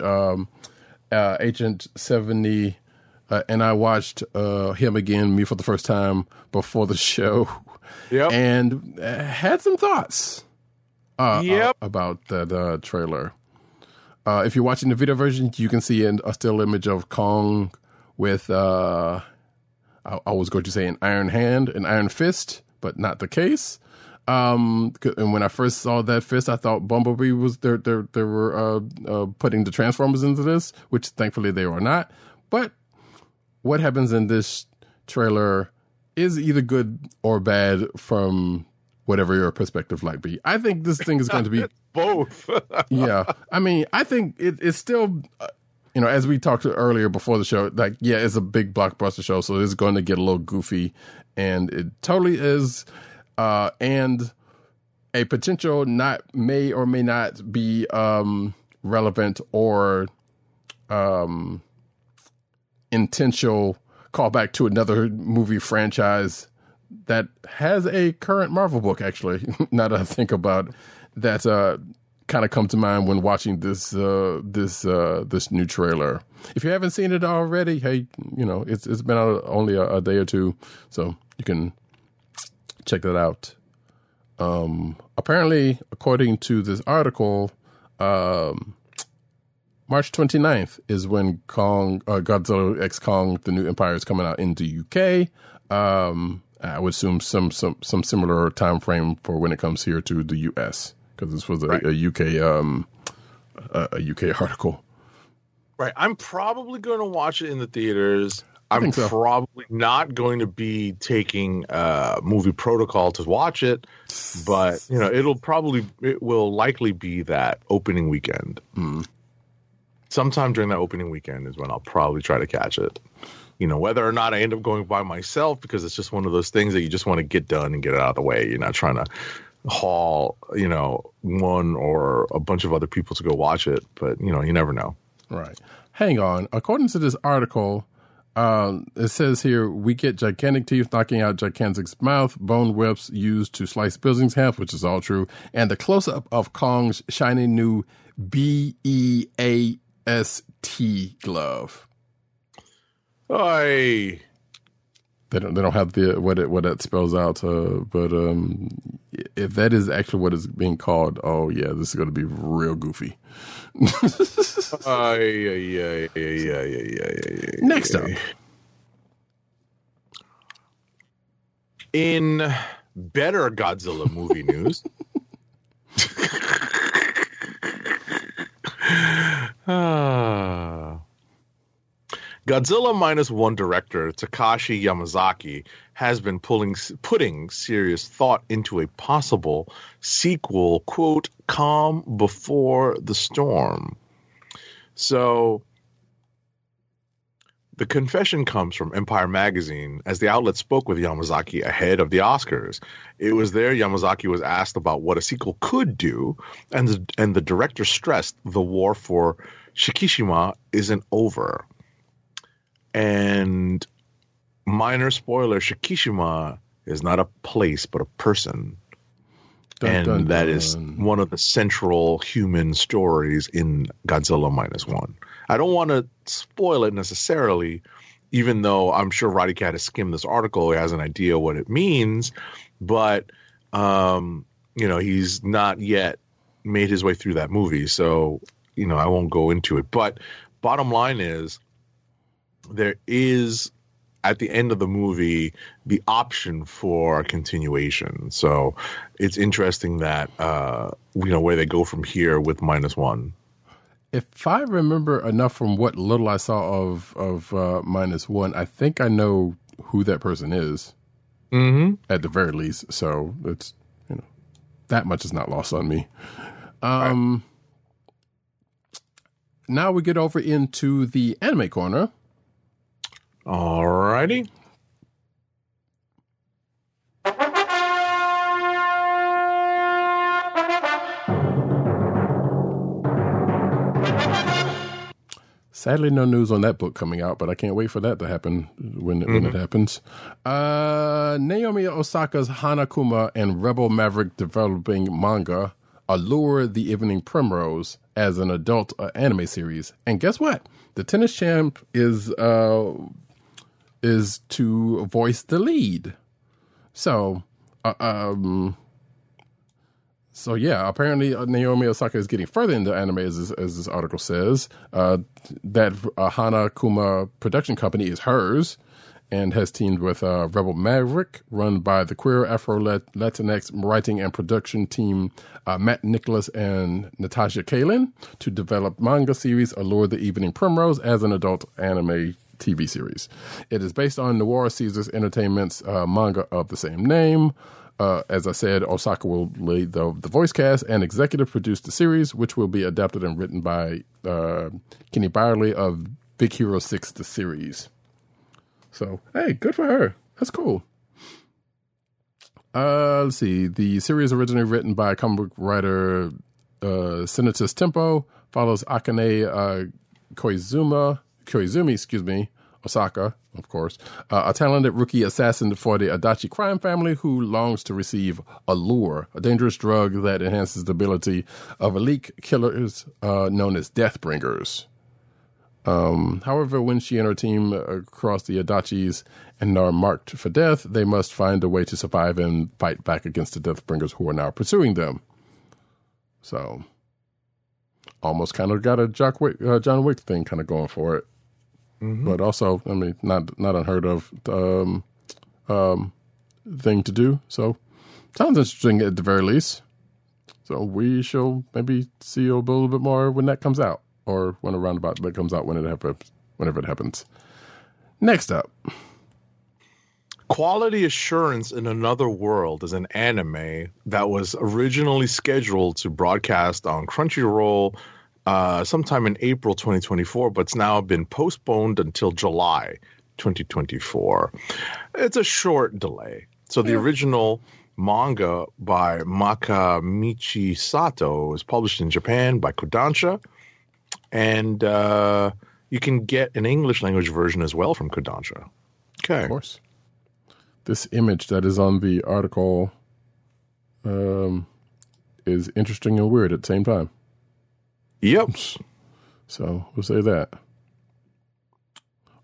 Agent_70 and I watched him again, me for the first time before the show, and had some thoughts about that trailer. If you're watching the video version, you can see a still image of Kong with, I was going to say an iron hand, an iron fist, but not the case. And when I first saw that fist, I thought Bumblebee was there. They were putting the Transformers into this, which thankfully they are not. But what happens in this trailer is either good or bad from whatever your perspective might be. I think this thing is going to be... both. Yeah. I mean, I think it's still, you know, as we talked earlier before the show, like, yeah, it's a big blockbuster show, so it's going to get a little goofy, and it totally is. And a potential may or may not be relevant or intentional callback to another movie franchise that has a current Marvel book, actually, now that I think about it. That kind of come to mind when watching this new trailer. If you haven't seen it already, hey, you know, it's been out only a day or two, so you can check that out. Apparently, according to this article, March 29th is when Godzilla X Kong: The New Empire is coming out in the UK. I would assume some similar time frame for when it comes here to the US. Because this was a UK article, right? I'm probably going to watch it in the theaters. I'm probably not going to be taking movie protocol to watch it, but you know, it will likely be that opening weekend. Mm. Sometime during that opening weekend is when I'll probably try to catch it. You know, whether or not I end up going by myself, because it's just one of those things that you just want to get done and get it out of the way. You're not trying to haul, you know, one or a bunch of other people to go watch it, but you know, you never know. Right. Hang on. According to this article, it says here, we get gigantic teeth knocking out Gigantic's mouth, bone whips used to slice buildings half, which is all true, and the close-up of Kong's shiny new BEAST glove. They don't have the what it spells out, but if that is actually what is being called, oh yeah, this is going to be real goofy. Next up, in better Godzilla movie news. Godzilla minus one director Takashi Yamazaki has been putting serious thought into a possible sequel, quote, calm before the storm. So the confession comes from Empire Magazine, as the outlet spoke with Yamazaki ahead of the Oscars. It was there Yamazaki was asked about what a sequel could do, and the director stressed the war for Shikishima isn't over. And minor spoiler, Shikishima is not a place but a person. That is one of the central human stories in Godzilla Minus One. I don't want to spoil it necessarily, even though I'm sure Ryder Cat has skimmed this article. He has an idea what it means, but he's not yet made his way through that movie. So, I won't go into it. But bottom line is, there is, at the end of the movie, the option for continuation. So it's interesting that, where they go from here with Minus One. If I remember enough from what little I saw of Minus One, I think I know who that person is, at the very least. So it's, that much is not lost on me. Right. Now we get over into the anime corner. Alrighty. Sadly, no news on that book coming out, but I can't wait for that to happen when it happens. Naomi Osaka's Hanakuma and Rebel Maverick developing manga Allure the Evening Primrose as an adult anime series. And guess what? The tennis champ is to voice the lead. So, apparently Naomi Osaka is getting further into anime, as this article says. That Hanakuma production company is hers and has teamed with Rebel Maverick, run by the queer Afro-Latinx writing and production team Matt Nicholas and Natasha Kalin, to develop manga series Allure the Evening Primrose as an adult anime TV series. It is based on Noir Caesars Entertainment's manga of the same name. As I said, Osaka will lead the voice cast and executive produce the series, which will be adapted and written by Kenny Byerly of Big Hero 6, the series. So, hey, good for her. That's cool. Let's see. The series, originally written by comic book writer Senatus Tempo, follows Akane Koizumi, Osaka, of course, a talented rookie assassin for the Adachi crime family who longs to receive Allure, a dangerous drug that enhances the ability of elite killers known as Deathbringers. However, when she and her team cross the Adachis and are marked for death, they must find a way to survive and fight back against the Deathbringers who are now pursuing them. So, almost kind of got a John Wick thing kind of going for it. Mm-hmm. But also, I mean, not unheard of thing to do. So, sounds interesting at the very least. So, we shall maybe see a little bit more when that comes out. Or when a roundabout that comes out whenever it happens. Next up. Quality Assurance in Another World is an anime that was originally scheduled to broadcast on Crunchyroll sometime in April 2024, but it's now been postponed until July 2024. It's a short delay. So the original manga by Makamichi Sato is published in Japan by Kodansha. And you can get an English language version as well from Kodansha. Okay. Of course. This image that is on the article is interesting and weird at the same time. Yep. So we'll say that.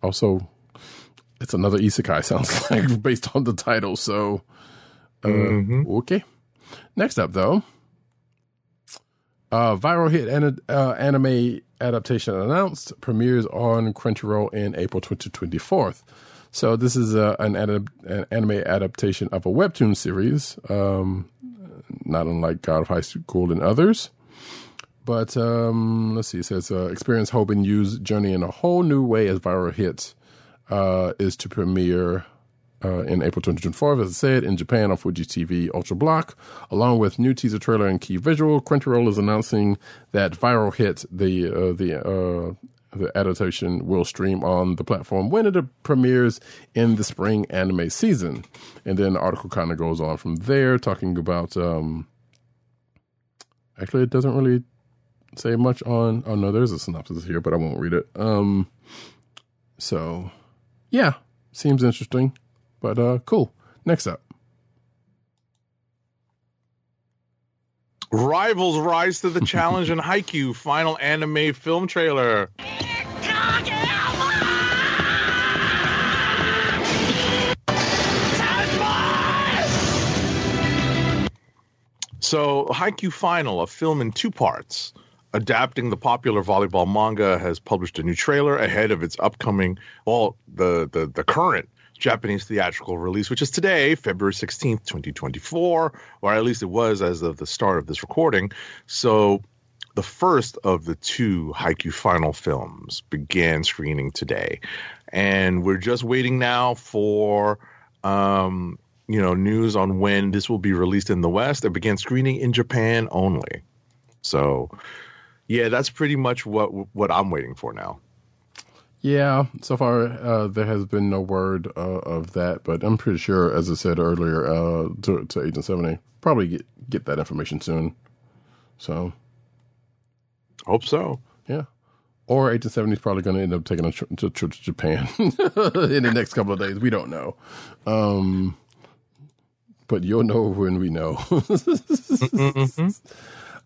Also, It's another isekai, sounds like, based on the title. So, okay. Next up, though, viral hit anime adaptation announced, premieres on Crunchyroll in April 2024. So this is an anime adaptation of a webtoon series, not unlike God of High School and others. But let's see, it says, experience Hope and Yu's journey in a whole new way as viral hits is to premiere in April 2024, as I said, in Japan on Fuji TV Ultra Block. Along with new teaser trailer and key visual, Crunchyroll is announcing that viral hits, the adaptation, will stream on the platform when it premieres in the spring anime season. And then the article kind of goes on from there, talking about... actually, it doesn't really... say much on... Oh, no, there's a synopsis here, but I won't read it. So, yeah. Seems interesting, but cool. Next up. Rivals rise to the challenge in Haikyuu final anime film trailer. So, Haikyuu final, a film in two parts, adapting the popular volleyball manga, has published a new trailer ahead of its upcoming, well, the current Japanese theatrical release, which is today, February 16th, 2024, or at least it was as of the start of this recording. So the first of the two Haikyuu final films began screening today. And we're just waiting now for, news on when this will be released in the West. It began screening in Japan only. So... yeah, that's pretty much what I'm waiting for now. Yeah, so far there has been no word of that, but I'm pretty sure, as I said earlier, to Agent 70, probably get that information soon. So, hope so. Yeah, or Agent 70 is probably going to end up taking a trip to Japan in the next couple of days. We don't know, but you'll know when we know.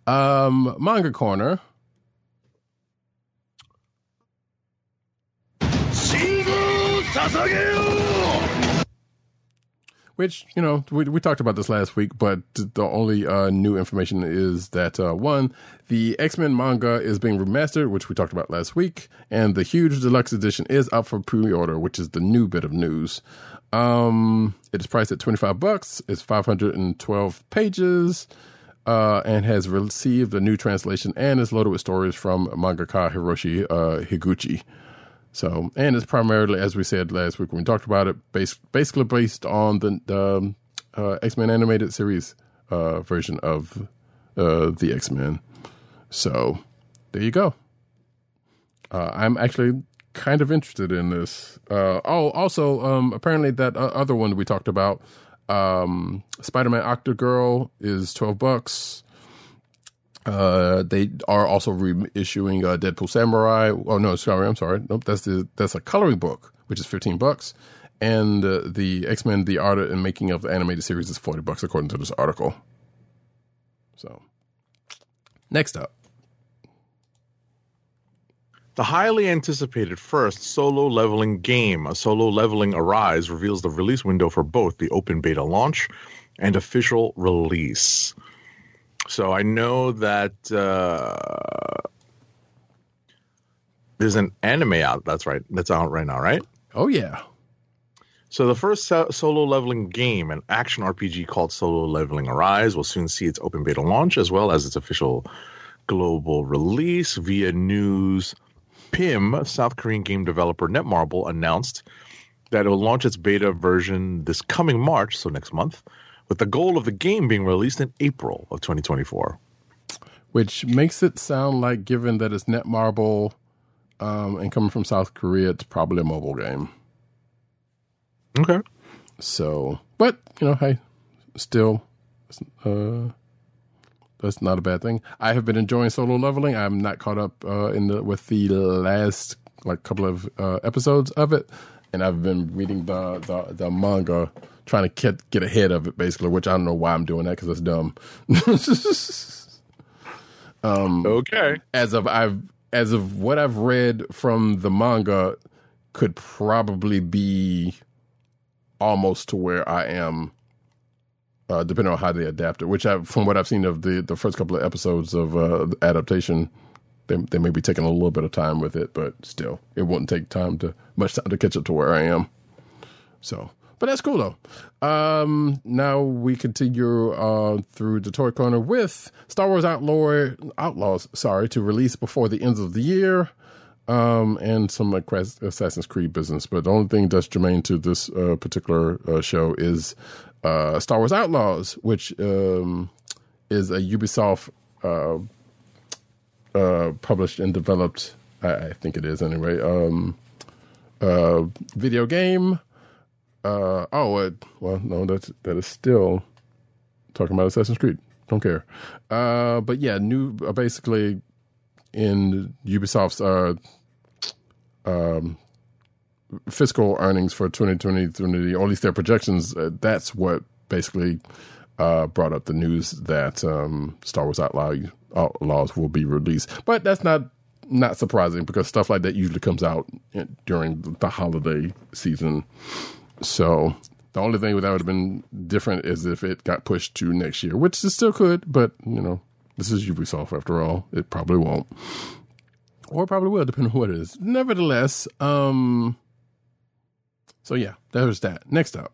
Manga Corner. Which, we talked about this last week, but the only new information is that, one, the X-Men manga is being remastered, which we talked about last week, and the huge deluxe edition is up for pre-order, which is the new bit of news. It is priced at $25. It's 512 pages. And has received a new translation and is loaded with stories from mangaka Hiroshi Higuchi. So, and it's primarily, as we said last week when we talked about it, basically based on the X-Men animated series version of the X-Men. So, there you go. I'm actually kind of interested in this. Apparently that other one we talked about, Spider-Man Octagirl, is $12. They are also reissuing Deadpool Samurai. Oh no, sorry, I'm sorry. Nope, that's a coloring book, which is $15, and the X-Men: The Art and Making of the Animated Series is $40, according to this article. So, next up, the highly anticipated first solo leveling game, A Solo Leveling Arise, reveals the release window for both the open beta launch and official release. So I know that there's an anime out. That's right. That's out right now, right? Oh, yeah. So the first solo leveling game, an action RPG called Solo Leveling Arise, will soon see its open beta launch as well as its official global release. Via news... PIM, South Korean game developer Netmarble, announced that it will launch its beta version this coming March, so next month, with the goal of the game being released in April of 2024. Which makes it sound like, given that it's Netmarble and coming from South Korea, it's probably a mobile game. Okay. So, but, hey, still... that's not a bad thing. I have been enjoying solo leveling. I'm not caught up with the last couple of episodes of it, and I've been reading the manga, trying to get ahead of it, basically. Which I don't know why I'm doing that, because that's dumb. Okay. As of what I've read from the manga, could probably be almost to where I am, depending on how they adapt it, which from what I've seen of the first couple of episodes of the adaptation, they may be taking a little bit of time with it, but still, it wouldn't take much time to catch up to where I am. So, but that's cool though. Now we continue through the toy corner with Star Wars Outlaws, to release before the end of the year, and some Assassin's Creed business. But the only thing that's germane to this particular show is Star Wars Outlaws, which is a Ubisoft published and developed, I think it is anyway, video game. That is still talking about Assassin's Creed. Don't care. But yeah, new, basically in Ubisoft's fiscal earnings for 2020, or at least their projections, that's what basically brought up the news that Star Wars Outlaws will be released. But that's not surprising, because stuff like that usually comes out during the holiday season. So the only thing that would have been different is if it got pushed to next year, which it still could, but you know, this is Ubisoft after all. It probably won't. Or probably will, depending on what it is. Nevertheless, so yeah, there's that. Next up.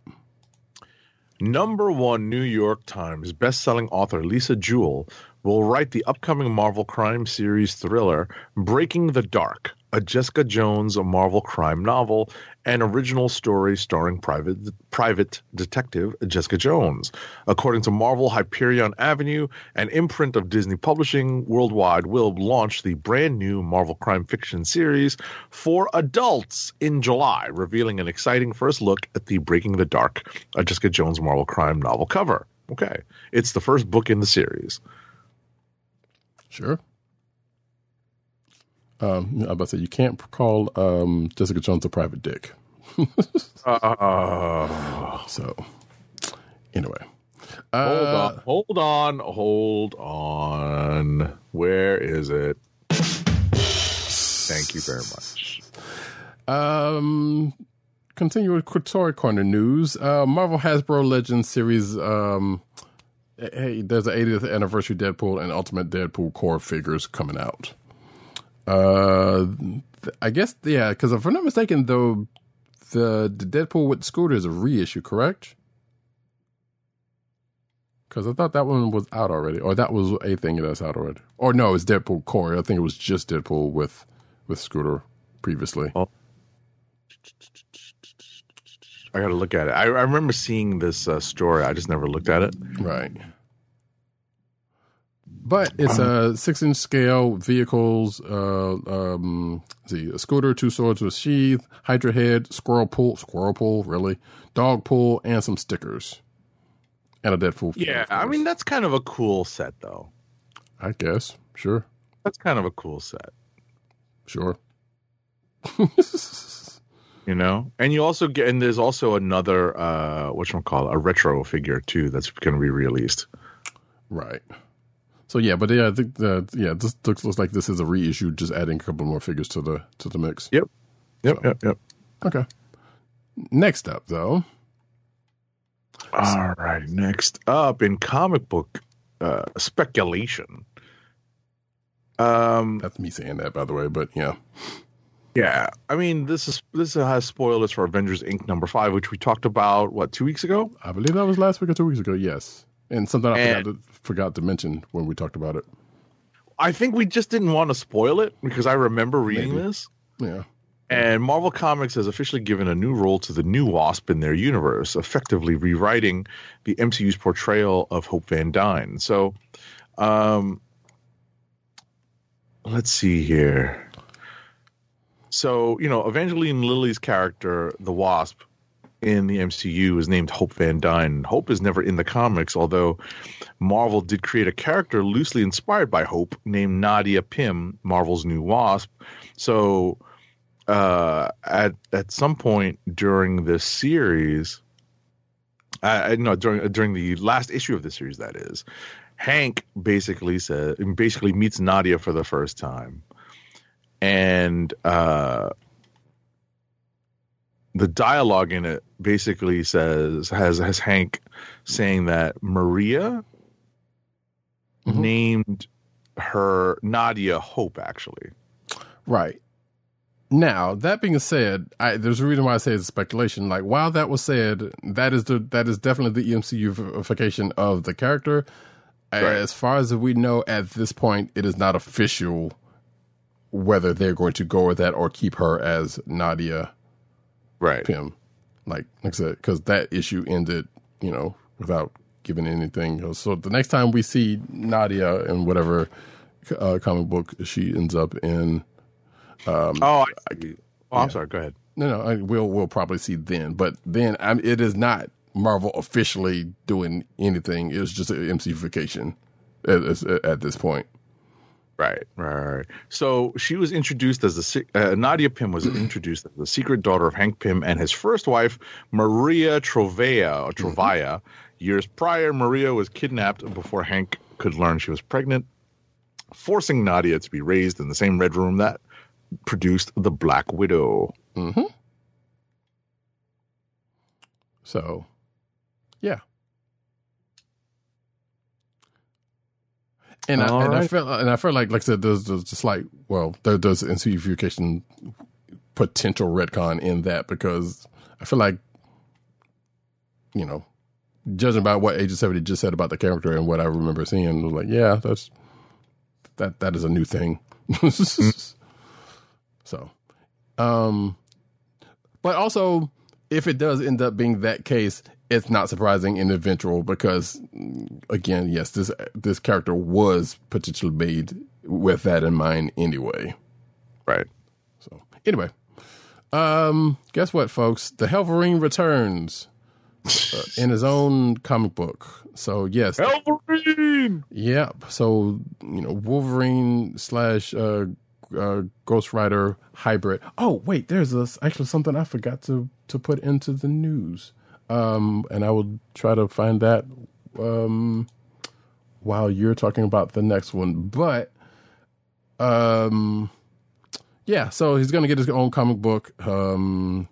Number one New York Times best-selling author Lisa Jewell will write the upcoming Marvel crime series thriller Breaking the Dark, a Jessica Jones Marvel crime novel and original story starring private detective Jessica Jones. According to Marvel, Hyperion Avenue, an imprint of Disney Publishing Worldwide, will launch the brand new Marvel crime fiction series for adults in July, revealing an exciting first look at the Breaking the Dark, a Jessica Jones Marvel crime novel cover. Okay. It's the first book in the series. Sure. I was about to say, you can't call Jessica Jones a private dick. So, anyway. Hold on. Where is it? Thank you very much. Continue with Kotori Corner news. Marvel Hasbro Legends series... hey, there's an 80th anniversary Deadpool and Ultimate Deadpool core figures coming out. I guess, yeah, because if I'm not mistaken, though, the Deadpool with Scooter is a reissue, correct? Because I thought that one was out already, or that was a thing that's out already. Or no, it's Deadpool core. I think it was just Deadpool with Scooter previously. Oh. I got to look at it. I remember seeing this story. I just never looked at it. Right. But it's a 6-inch scale vehicles, a scooter, two swords with sheath, Hydra head, squirrel pull, dog pull, and some stickers. And a Deadpool. Yeah, I mean, that's kind of a cool set, though. I guess. Sure. That's kind of a cool set. Sure. You know, and you also get, and there's also another, a retro figure too that's going to be released, right? So yeah, but yeah, I think this looks like this is a reissue, just adding a couple more figures to the mix. Yep. Okay. Next up, though. All right. Next up in comic book speculation. That's me saying that, by the way, but yeah. Yeah, I mean, this has spoilers for Avengers Inc. number 5, which we talked about, 2 weeks ago? I believe that was last week or 2 weeks ago, yes. And something I forgot to mention when we talked about it. I think we just didn't want to spoil it, because I remember reading this. Yeah. And Marvel Comics has officially given a new role to the new Wasp in their universe, effectively rewriting the MCU's portrayal of Hope Van Dyne. So, let's see here. So, you know, Evangeline Lilly's character, the Wasp, in the MCU is named Hope Van Dyne. Hope is never in the comics, although Marvel did create a character loosely inspired by Hope named Nadia Pym, Marvel's new Wasp. So at some point during this series, during the last issue of the series, that is, Hank basically meets Nadia for the first time. And the dialogue in it basically says, has Hank saying that Maria named her Nadia Hope, actually. Right. Now, that being said, there's a reason why I say it's speculation. Like, while that was said, that is definitely the EMCU-ification of the character. Right. As far as we know at this point, it is not official whether they're going to go with that or keep her as Nadia Pym. Like I said, because that issue ended, without giving anything else. So the next time we see Nadia in whatever comic book she ends up in. I'm sorry. Go ahead. No. We'll probably see then, but then it is not Marvel officially doing anything. It's just an MCification at this point. Right. So she was introduced as Nadia Pym was introduced as the secret daughter of Hank Pym and his first wife, Maria Trovaya. Years prior, Maria was kidnapped before Hank could learn she was pregnant, forcing Nadia to be raised in the same red room that produced the Black Widow. Mm-hmm. So, yeah. And I felt like I said, there's just like, there's NCU potential retcon in that, because I feel like, judging by what Agent 70 just said about the character and what I remember seeing, I was like, yeah, that is a new thing. So, but also, if it does end up being that case, it's not surprising in the eventual, because, again, yes, this character was potentially made with that in mind anyway. Right. So, anyway, guess what, folks? The Helverine returns in his own comic book. So, yes. Helverine! Yep. So, Wolverine / Ghost Rider hybrid. Oh, wait, there's actually something I forgot to put into the news. And I will try to find that while you're talking about the next one. But so he's going to get his own comic book some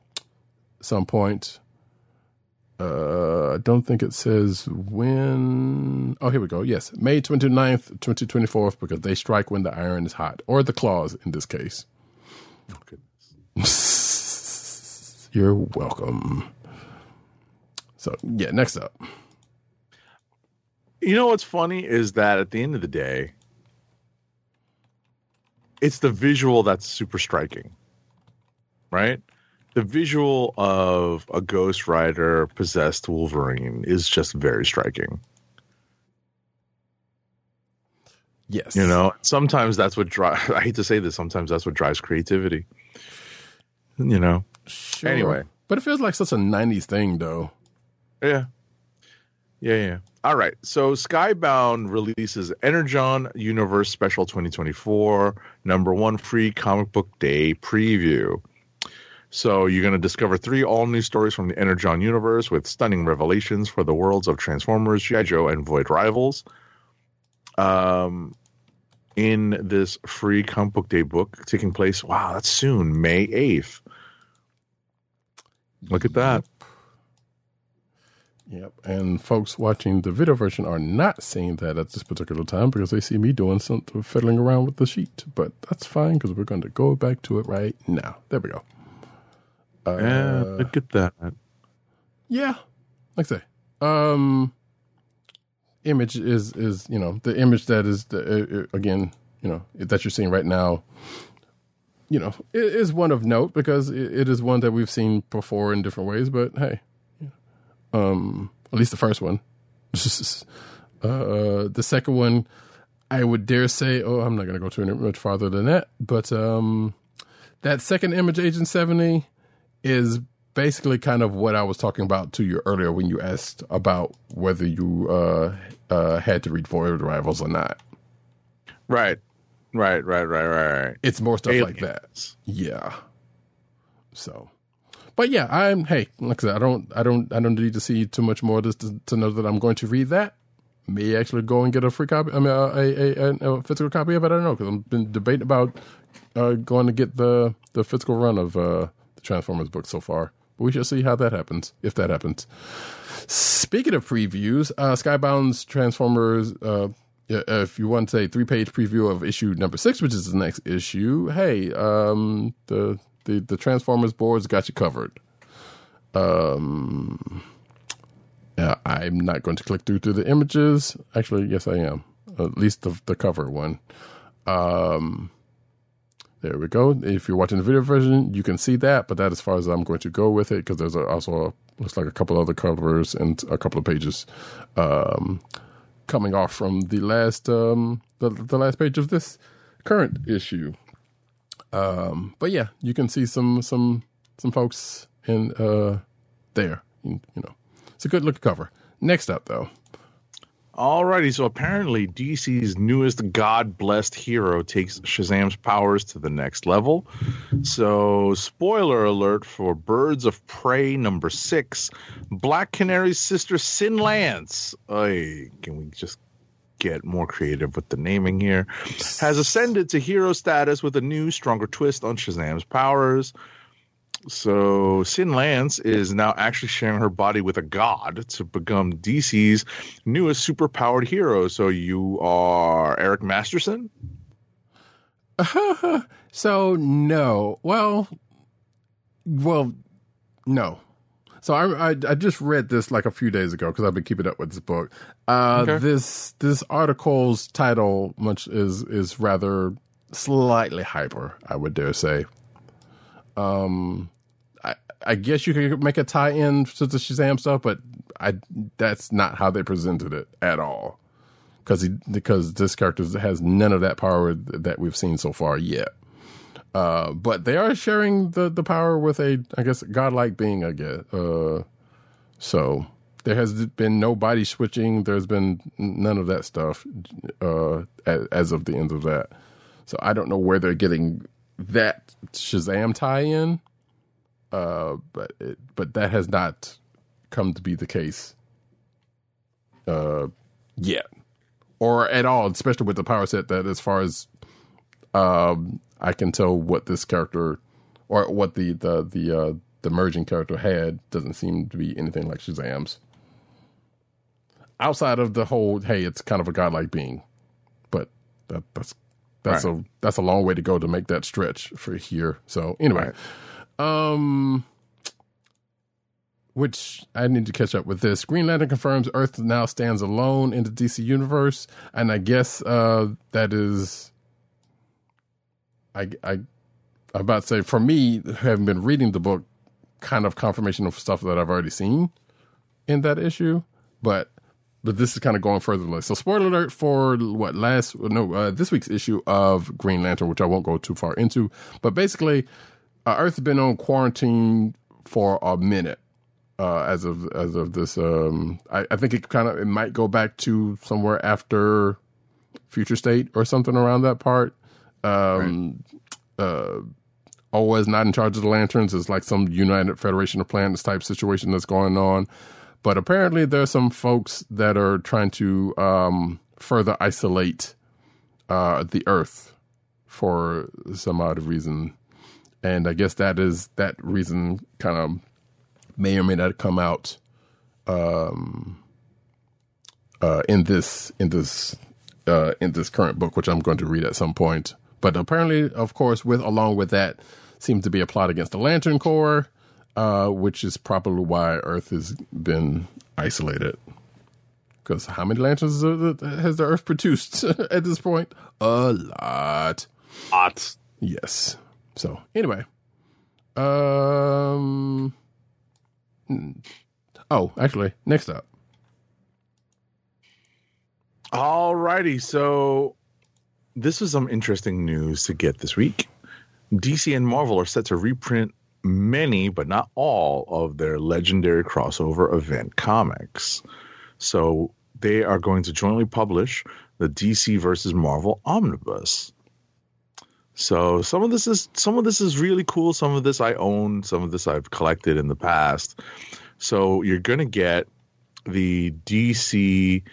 point. I don't think it says when. Oh, here we go. Yes, May 29th, 2024, because they strike when the iron is hot, or the claws in this case. Oh, goodness. You're welcome. So, yeah, next up. What's funny is that at the end of the day, it's the visual that's super striking, right? The visual of a Ghost Rider possessed Wolverine is just very striking. Yes. Sometimes that's what drives, I hate to say this, sometimes that's what drives creativity. Sure. Anyway. But it feels like such a 90s thing, though. Yeah. All right. So Skybound releases Energon Universe Special 2024, #1 free comic book day preview. So you're going to discover 3 all-new stories from the Energon universe with stunning revelations for the worlds of Transformers, G.I. Joe, and Void Rivals. In this free comic book day book taking place, that's soon, May 8th. Look at that. Yep, and folks watching the video version are not seeing that at this particular time because they see me doing something, fiddling around with the sheet. But that's fine because we're going to go back to it right now. There we go. Look at that. Yeah, like I say, image is the image that is the, again that you're seeing right now. It is one of note because it is one that we've seen before in different ways. But hey, at least the first one. The second one, I would dare say. Oh, I'm not going to go too much farther than that. But that second image, Agent 70. Is basically kind of what I was talking about to you earlier when you asked about whether you had to read Void Rivals or not. Right. It's more stuff aliens. Like that. Yeah. So, but yeah, like I said, I don't need to see too much more just to know that I'm going to read that. May actually go and get a free copy. I mean, a physical copy of it. I don't know because I've been debating about going to get the physical run of Transformers book so far. we shall see how that happens, if that happens. Speaking of previews, Skybound's Transformers, if you want to say 3-page preview of issue number 6, which is the next issue, hey, the Transformers board's got you covered. I'm not going to click through to the images. Actually, yes, I am. At least the cover one. There we go. If you're watching the video version, you can see that, but that as far as I'm going to go with it, because there's also looks like a couple other covers and a couple of pages coming off from the last page of this current issue. But yeah, you can see some folks in there. You know, it's a good looking cover. Next up, though. Alrighty, so apparently DC's newest God-blessed hero takes Shazam's powers to the next level. So, spoiler alert for Birds of Prey number 6, Black Canary's sister Sin Lance, can we just get more creative with the naming here, has ascended to hero status with a new, stronger twist on Shazam's powers. So Sin Lance is now actually sharing her body with a god to become DC's newest superpowered hero. So you are Eric Masterson? So no. Well, no. So I just read this like a few days ago because I've been keeping up with this book. Okay. This article's title much is rather slightly hyper, I would dare say. I guess you could make a tie-in to the Shazam stuff, but that's not how they presented it at all. Because this character has none of that power that we've seen so far yet. But they are sharing the power with a godlike being, I guess. So there has been no body switching. There's been none of that stuff as of the end of that. So I don't know where they're getting that Shazam tie-in, but that has not come to be the case yet, or at all, especially with the power set that, as far as I can tell, what this character or what the merging character had doesn't seem to be anything like Shazam's. Outside of the whole, hey, it's kind of a godlike being, but that's. That's right. That's a long way to go to make that stretch for here. So anyway, right. Which I need to catch up with this. Green Lantern confirms Earth now stands alone in the DC universe, and I guess that is, I'm about to say, for me, having been reading the book, kind of confirmation of stuff that I've already seen in that issue, But this is kind of going further. So, spoiler alert for this week's issue of Green Lantern, which I won't go too far into. But basically, Earth's been on quarantine for a minute as of this. I think it might go back to somewhere after Future State or something around that part. Right. Always not in charge of the Lanterns. It's like some United Federation of Planets type situation that's going on. But apparently there's some folks that are trying to further isolate the Earth for some odd reason. And I guess that reason kind of may or may not come out in this current book, which I'm going to read at some point. But apparently, of course, along with that seems to be a plot against the Lantern Corps. Which is probably why Earth has been isolated. Because how many lanterns has the Earth produced at this point? A lot. Lots. Yes. So, anyway. Actually, next up. Alrighty, so this was some interesting news to get this week. DC and Marvel are set to reprint many, but not all, of their legendary crossover event comics. So they are going to jointly publish the DC versus Marvel Omnibus. So some of this is really cool. Some of this I own. Some of this I've collected in the past. So you're going to get the DC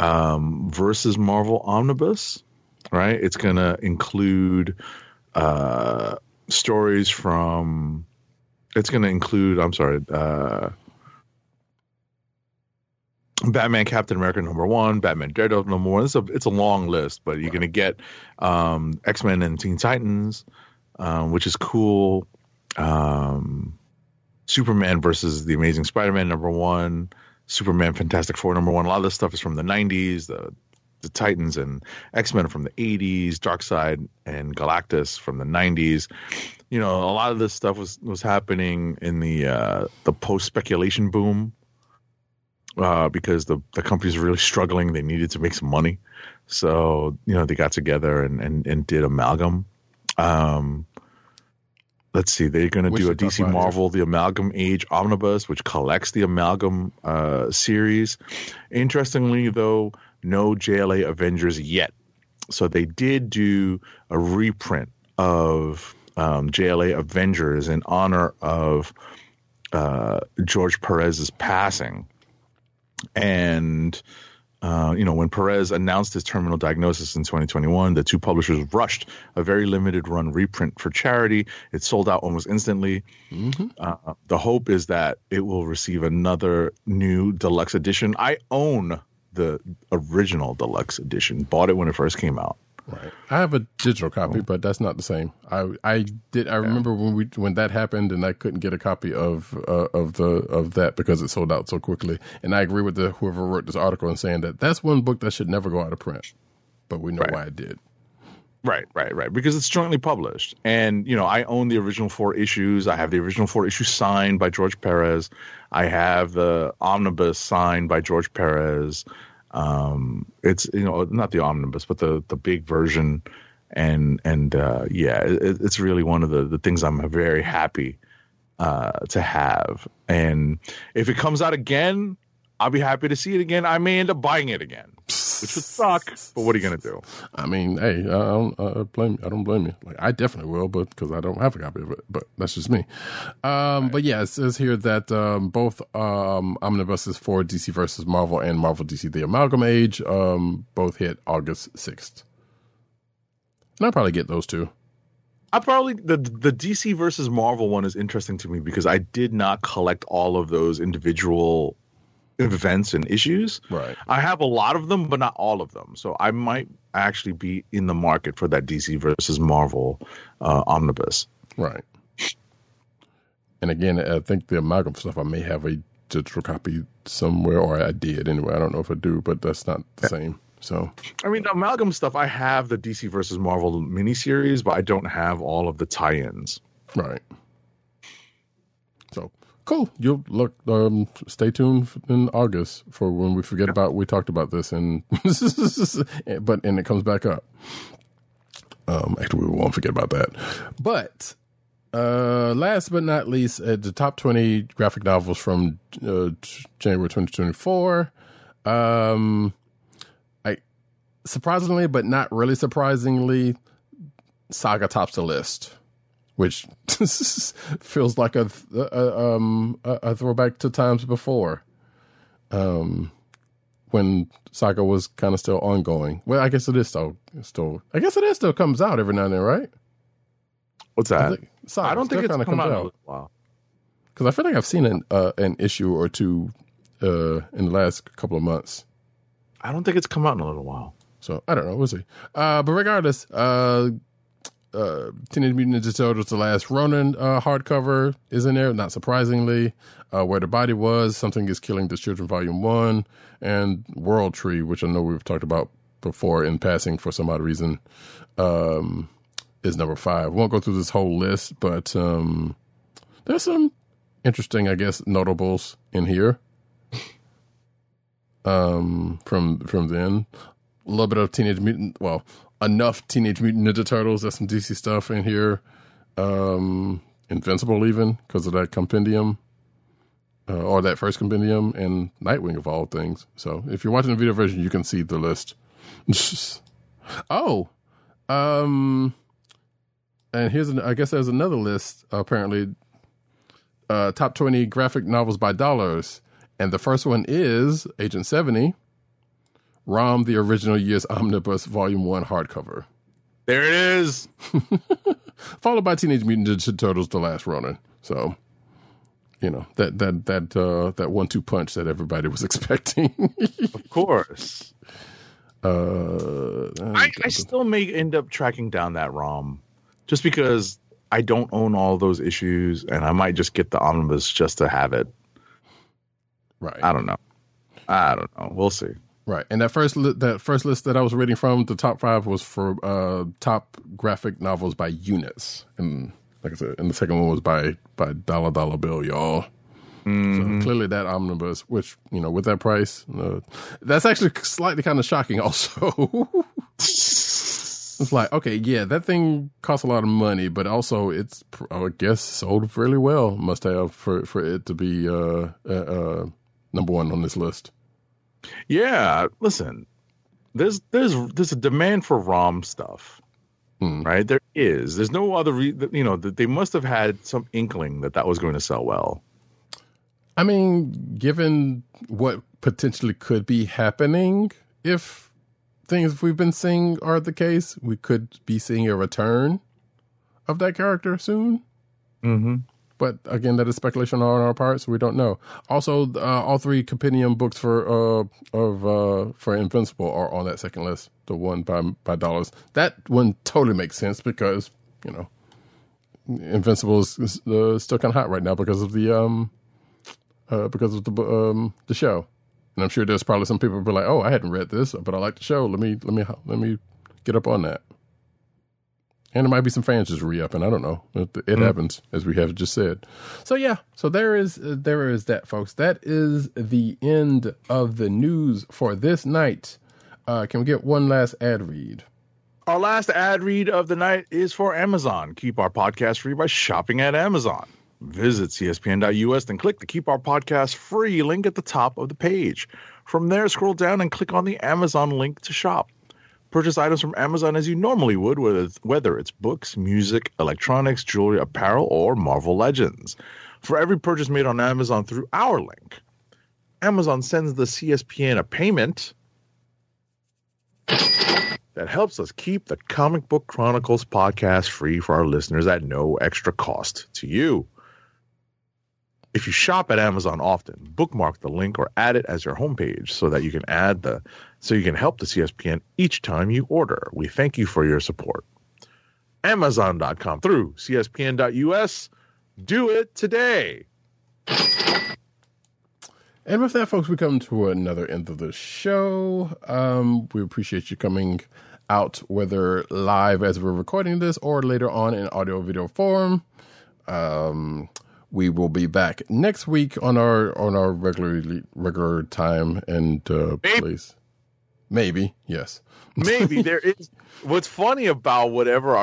versus Marvel Omnibus, right? It's going to include stories from It's going to include, Batman, Captain America #1, Batman, Daredevil #1. It's a long list, but you're going to get X-Men and Teen Titans, which is cool. Superman versus the Amazing Spider-Man #1, Superman Fantastic Four #1. A lot of this stuff is from the 90s, the Titans and X-Men from the 80s, Darkseid and Galactus from the 90s. You know, a lot of this stuff was happening in the post-speculation boom because the companies were really struggling. They needed to make some money. So, you know, they got together and did Amalgam. Let's see. They're going to do a DC Marvel, The Amalgam Age Omnibus, which collects the Amalgam series. Interestingly, though, no JLA Avengers yet. So they did do a reprint of JLA Avengers in honor of George Perez's passing. And, you know, when Perez announced his terminal diagnosis in 2021, the two publishers rushed a very limited run reprint for charity. It sold out almost instantly. Mm-hmm. The hope is that it will receive another new deluxe edition. I own the original deluxe edition. Bought it when it first came out. Right. I have a digital copy, but that's not the same. I remember when that happened, and I couldn't get a copy of that because it sold out so quickly. And I agree with whoever wrote this article in saying that's one book that should never go out of print. But we know why it did. Right. Because it's jointly published, and you know, I own the original 4 issues. I have the original 4 issues signed by George Perez. I have the omnibus signed by George Perez. It's, you know, not the omnibus, but the big version. It's really one of the things I'm very happy, to have. And if it comes out again, I'll be happy to see it again. I may end up buying it again, which would suck, but what are you going to do? I mean, hey, I don't blame you. Like, I definitely will, but because I don't have a copy of it, but that's just me. Right. But yeah, it says here that both omnibuses for DC versus Marvel and Marvel DC The Amalgam Age both hit August 6th. And I'll probably get those two. The DC versus Marvel one is interesting to me because I did not collect all of those individual events and issues. Right. I have a lot of them, but not all of them. So I might actually be in the market for that DC versus Marvel omnibus. Right. And again, I think the Amalgam stuff, I may have a digital copy somewhere, or I did anyway. I don't know if I do, but that's not the same. So, I mean, the Amalgam stuff, I have the DC versus Marvel miniseries, but I don't have all of the tie-ins. Right. So, cool. You'll look. Stay tuned in August for when we forget about we talked about this, and it comes back up. Actually, we won't forget about that. But last but not least, the top 20 graphic novels from January 2024. Surprisingly, but not really surprisingly, Saga tops the list, which feels like a throwback to times before, when Saga was kind of still ongoing. Well, I guess it is still. I guess it is still comes out every now and then, right? What's that? I don't think it's come out. Wow. Because I feel like I've seen an issue or two in the last couple of months. I don't think it's come out in a little while. So I don't know. We'll see. But regardless. Teenage Mutant Ninja Turtles: The Last Ronin hardcover is in there, not surprisingly. Where the Body Was, Something is Killing the Children, Volume 1, and World Tree, which I know we've talked about before in passing for some odd reason, is number 5. Won't go through this whole list, but there's some interesting, I guess, notables in here from then. A little bit of enough Teenage Mutant Ninja Turtles. There's some DC stuff in here. Invincible, even, because of that compendium. Or that first compendium. And Nightwing, of all things. So, if you're watching the video version, you can see the list. And here's I guess there's another list, apparently. Top 20 graphic novels by dollars. And the first one is Agent 70. Rom, The Original Years Omnibus, Volume 1 hardcover. There it is. Followed by Teenage Mutant Ninja Turtles: The Last Ronin. So you know, that 1-2 punch that everybody was expecting. Of course. I still may end up tracking down that ROM just because I don't own all those issues, and I might just get the omnibus just to have it. Right. I don't know. We'll see. Right. And that first list that I was reading from, the top 5 was for top graphic novels by units. And like I said, and the second one was by Dollar Dollar Bill, y'all. Mm-hmm. So clearly that omnibus, which, you know, with that price, that's actually slightly kind of shocking also. It's like, okay, yeah, that thing costs a lot of money, but also it's, I guess, sold fairly well, must have, for it to be number one on this list. Yeah, listen, there's a demand for ROM stuff, right? There is. There's no other reason, you know, they must have had some inkling that was going to sell well. I mean, given what potentially could be happening, if things we've been seeing are the case, we could be seeing a return of that character soon. Mm-hmm. But again, that is speculation on our part, so we don't know. Also, all 3 compendium books for Invincible are on that second list. The one by dollars. That one totally makes sense because, you know, Invincible is still kind of hot right now because of the show. And I'm sure there's probably some people who be like, "Oh, I hadn't read this, but I like the show. Let me get up on that." And there might be some fans just re-upping. I don't know. It happens, as we have just said. So, yeah. So there is that, folks. That is the end of the news for this night. Can we get one last ad read? Our last ad read of the night is for Amazon. Keep our podcast free by shopping at Amazon. Visit cspn.us, then click the Keep Our Podcast Free link at the top of the page. From there, scroll down and click on the Amazon link to shop. Purchase items from Amazon as you normally would, whether it's books, music, electronics, jewelry, apparel, or Marvel Legends. For every purchase made on Amazon through our link, Amazon sends the CSPN a payment that helps us keep the Comic Book Chronicles podcast free for our listeners at no extra cost to you. If you shop at Amazon often, bookmark the link or add it as your homepage so you can help the CSPN each time you order. We thank you for your support. Amazon.com through CSPN.us. Do it today. And with that, folks, we come to another end of the show. We appreciate you coming out, whether live as we're recording this or later on in audio video form. We will be back next week on our regular time and place. Maybe, yes. Maybe there is. What's funny about whatever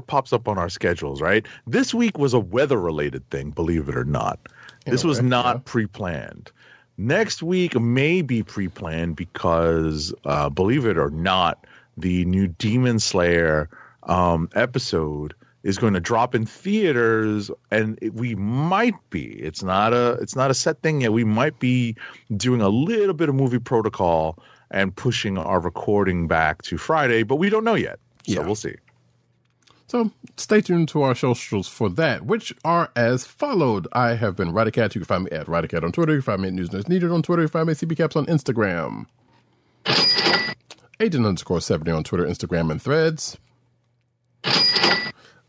pops up on our schedules, right? This week was a weather related thing, believe it or not. This was not pre-planned. Next week may be pre-planned because, believe it or not, the new Demon Slayer episode is going to drop in theaters, and it's not a set thing yet. We might be doing a little bit of movie protocol and pushing our recording back to Friday, but we don't know yet. So we'll see. So stay tuned to our socials for that, which are as followed. I have been Ryder Cat. You can find me at Ryder Cat on Twitter. You can find me at NewsNeeded on Twitter. You can find me at CBCaps on Instagram. Agent_70 on Twitter, Instagram, and Threads.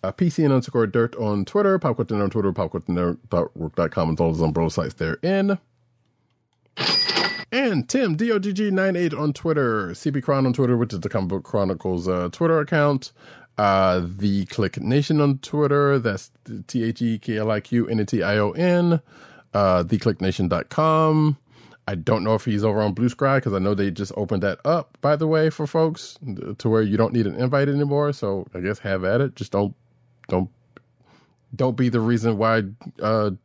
PCN_dirt on Twitter, PopQuickNerd on Twitter, PopQuickNerd.com, and all those umbrella sites therein. And Tim, DOGG98 on Twitter, CBCron on Twitter, which is the Comic Book Chronicles Twitter account, The Click Nation on Twitter, that's THEKLIQNETION, TheClickNation.com. I don't know if he's over on Blue Sky because I know they just opened that up, by the way, for folks to where you don't need an invite anymore. So I guess have at it. Just don't be the reason why the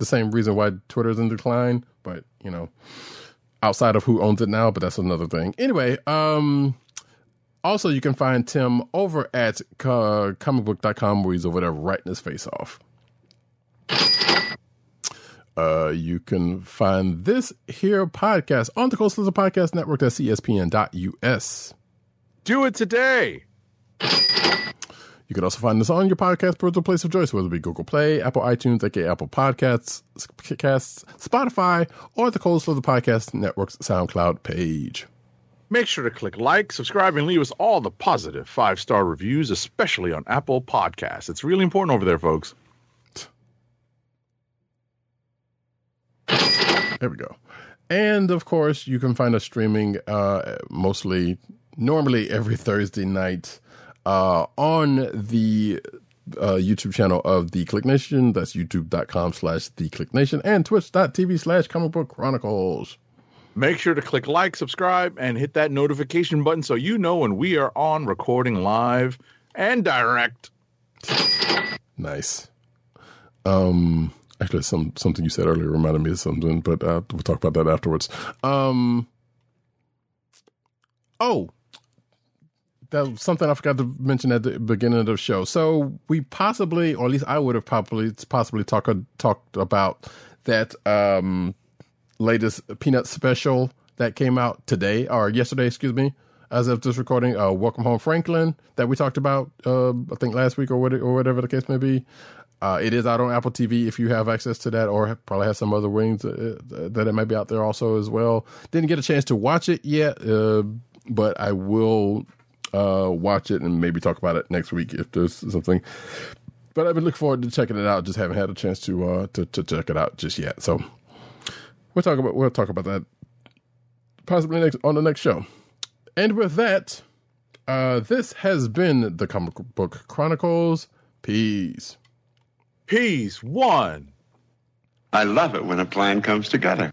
same reason why Twitter's in decline. But, you know, outside of who owns it now, but that's another thing. Anyway, also you can find Tim over at comicbook.com where he's over there writing his face off. You can find this here podcast on the Coastal Lizard Podcast Network at cspn.us. Do it today. You can also find us on your podcast portal place of choice, whether it be Google Play, Apple iTunes, aka Apple Podcasts, Spotify, or the Cold Slow the Podcast Network's SoundCloud page. Make sure to click like, subscribe, and leave us all the positive 5-star reviews, especially on Apple Podcasts. It's really important over there, folks. There we go. And, of course, you can find us streaming mostly, normally every Thursday night on the YouTube channel of The Click Nation. That's youtube.com/TheClickNation and twitch.tv/Comic Book Chronicles. Make sure to click like, subscribe, and hit that notification button so you know when we are on recording live and direct. Nice. Actually, something you said earlier reminded me of something, but we'll talk about that afterwards. That was something I forgot to mention at the beginning of the show. So we possibly, or at least I would have possibly talked about that latest Peanuts special that came out today, or yesterday, excuse me, as of this recording, Welcome Home Franklin, that we talked about, I think last week or whatever the case may be. It is out on Apple TV if you have access to that, or probably has some other wings that it might be out there also as well. Didn't get a chance to watch it yet, but I will watch it and maybe talk about it next week if there's something. But I've been looking forward to checking it out. Just haven't had a chance to check it out just yet. So we'll talk about that possibly next on the next show. And with that, this has been the Comic Book Chronicles. Peace. Peace. One. I love it when a plan comes together.